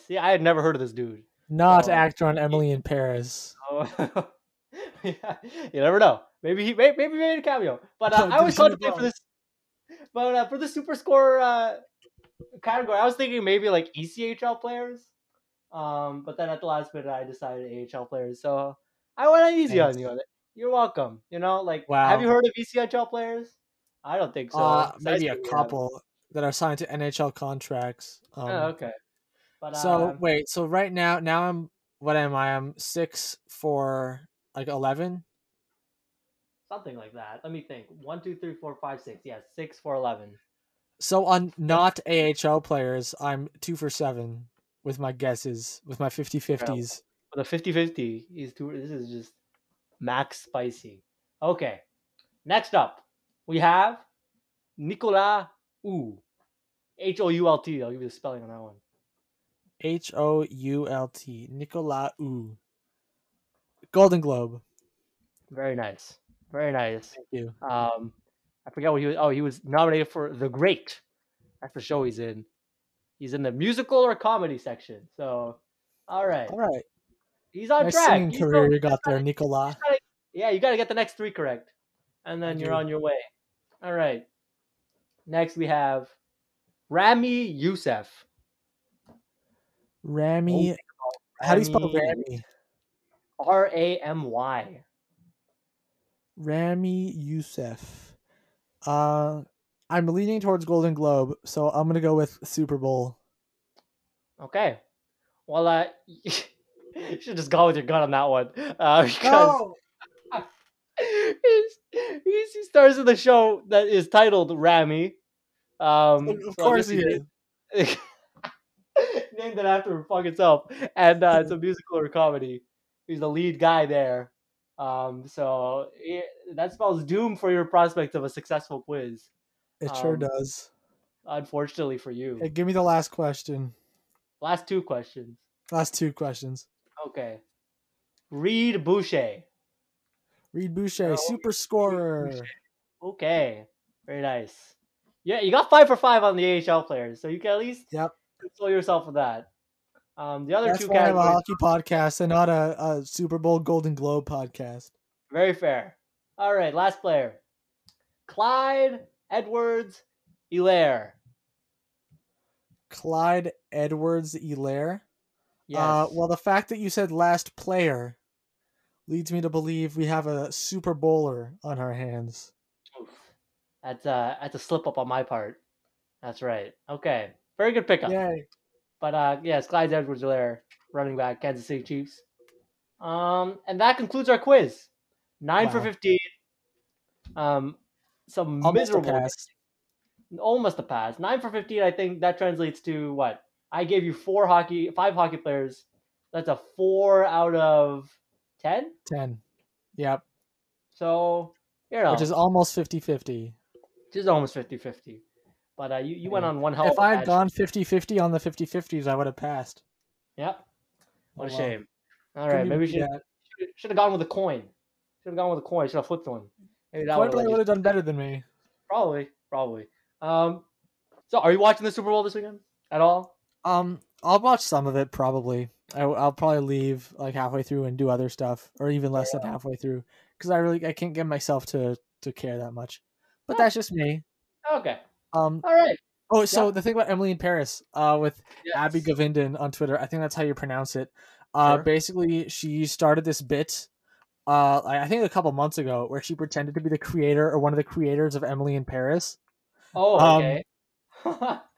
Yeah, I had never heard of this dude. Not actor on Emily in Paris. Oh, yeah, you never know. Maybe he made a cameo. But I always contemplate for this. But for the super scorer category, I was thinking maybe like ECHL players. But then at the last minute, I decided AHL players. So I went easy on you on it. You're welcome. You know, like, have you heard of ECHL players? I don't think so. Maybe a couple that are signed to NHL contracts. Okay. But, so right now I'm, what am I? I'm 6 for 11? Something like that. Let me think. 1, 2, 3, 4, 5, 6. Yeah, 6 for 11. So on not AHL players, I'm 2 for 7 with my guesses, with my 50-50s. The 50-50 is this is just max spicy. Okay. Next up, we have Nicolas Hoult. Hoult. I'll give you the spelling on that one. Hoult. Nicolas Hoult. Golden Globe. Very nice. Thank you. I forget what he was. Oh, he was nominated for The Great. That's the show he's in. He's in the musical or comedy section. So, all right. He's on track. Nice singing career you got there, Nicolas. You got to get the next 3 correct. And then you're on your way. All right. Next, we have Rami Youssef. Rami. How do you spell Rami? R-A-M-Y. Rami Youssef. I'm leaning towards Golden Globe, so I'm going to go with Super Bowl. Okay. Well, you should just go with your gut on that one. Because no! he stars in the show that is titled Rami. Of course he is. Named it after itself, and it's a musical or comedy. He's the lead guy there, so that spells doom for your prospects of a successful quiz. It sure does. unfortunately for you. Hey, give me the last question. Last two questions. Last two questions. Okay. Reed Boucher. Reed Boucher, super scorer. Boucher. Okay. Very nice. Yeah, you got 5 for 5 on the AHL players, so you can at least console yourself with that. The other two categories. That's why I'm a hockey podcast and not a Super Bowl Golden Globe podcast. Very fair. All right, last player. Clyde Edwards-Helaire. Clyde Edwards-Helaire? Yes. Well, the fact that you said last player leads me to believe we have a Super Bowler on our hands. Oof. That's a slip-up on my part. That's right. Okay. Very good pickup. Yay. But, yes, Clyde Edwards-Helaire, running back, Kansas City Chiefs. And that concludes our quiz. 9 for 15. Some almost miserable. Almost a pass. 9 for 15, I think that translates to what? I gave you five hockey players. That's a 4 out of 10? 10. Yep. So, you know. Which is almost 50-50. Which is almost 50-50. But you went on one hell of a pass. If I had gone 50-50 on the 50-50s, I would have passed. Yep. What a shame. All right, maybe we should have gone with a coin. Should have gone with a coin. Should have flipped one. Maybe that would have done better than me. Probably. So, are you watching the Super Bowl this weekend at all? I'll watch some of it probably. I'll probably leave like halfway through and do other stuff, or even less than halfway through, because I can't get myself to care that much. But that's just me. Okay. All right. Oh, so the thing about Emily in Paris, with Abby Govinden on Twitter, I think that's how you pronounce it. Sure. Basically, she started this bit. I think a couple months ago, where she pretended to be the creator or one of the creators of Emily in Paris. Oh, okay.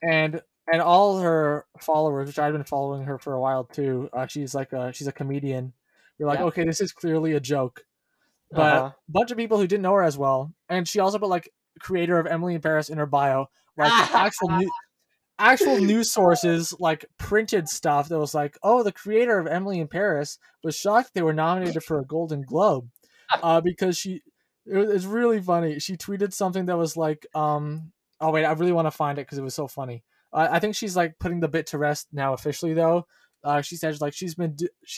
and all her followers, which I've been following her for a while too. She's a comedian. You're like, okay, this is clearly a joke, but a bunch of people who didn't know her as well, and she also put like creator of Emily in Paris in her bio, like actual news sources like printed stuff that was like, oh, the creator of Emily in Paris was shocked they were nominated for a Golden Globe, because it's really funny. She tweeted something that was like, oh wait, I really want to find it because it was so funny. I think she's like putting the bit to rest now officially though. She said like she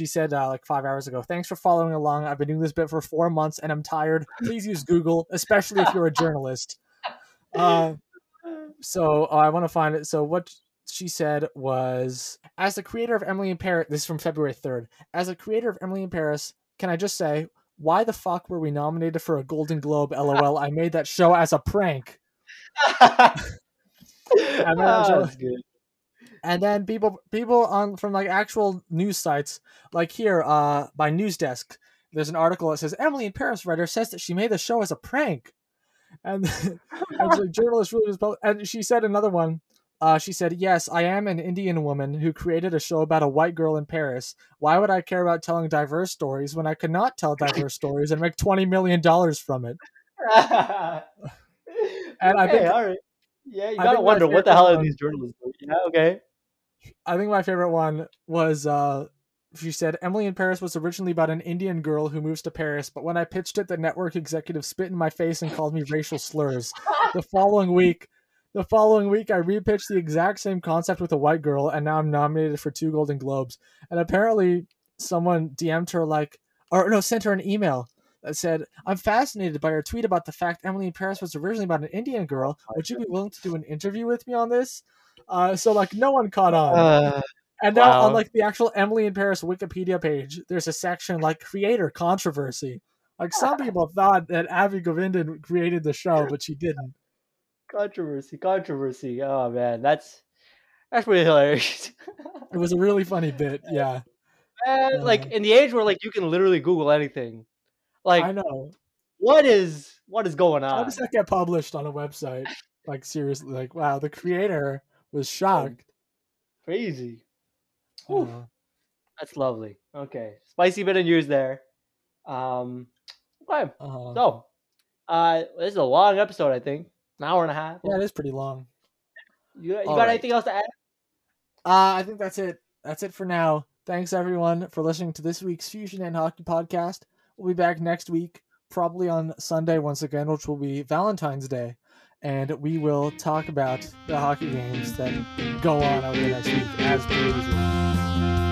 said 5 hours ago, thanks for following along. I've been doing this bit for 4 months and I'm tired. Please use Google, especially if you're a journalist. So I want to find it. So what she said was, as the creator of Emily in Paris, this is from February 3rd. As a creator of Emily in Paris, can I just say, why the fuck were we nominated for a Golden Globe? LOL. I made that show as a prank. That's good. And then people on from like actual news sites, like here by Newsdesk, there's an article that says Emily in Paris writer says that she made the show as a prank. And the journalist really was both. And she said another one. She said, yes, I am an Indian woman who created a show about a white girl in Paris. Why would I care about telling diverse stories when I could not tell diverse stories and make $20 million from it? And I think, all right. Yeah, you gotta wonder what the hell are these journalists doing? Yeah, okay. I think my favorite one was she said, Emily in Paris was originally about an Indian girl who moves to Paris, but when I pitched it, the network executive spit in my face and called me racial slurs. The following week, I repitched the exact same concept with a white girl, and now I'm nominated for 2 Golden Globes. And apparently someone DM'd her sent her an email that said, I'm fascinated by your tweet about the fact Emily in Paris was originally about an Indian girl. Would you be willing to do an interview with me on this? So like no one caught on. And now on like the actual Emily in Paris Wikipedia page, there's a section like creator controversy. Like some people thought that Abby Govinden created the show, but she didn't. Controversy. Oh man, that's really hilarious. It was a really funny bit, yeah. And like in the age where like you can literally Google anything, like I know what is going on. How does that get published on a website? Like seriously, like wow, the creator was shocked. Crazy. That's lovely. Okay, spicy bit of news there. Okay. So this is a long episode, I think. An hour and a half. Yeah, it is pretty long. You got anything else to add? I think that's it. That's it for now. Thanks everyone for listening to this week's Fusion and Hockey podcast. We'll be back next week, probably on Sunday once again, which will be Valentine's Day. and we will talk about the hockey games that go on over the next week as per usual.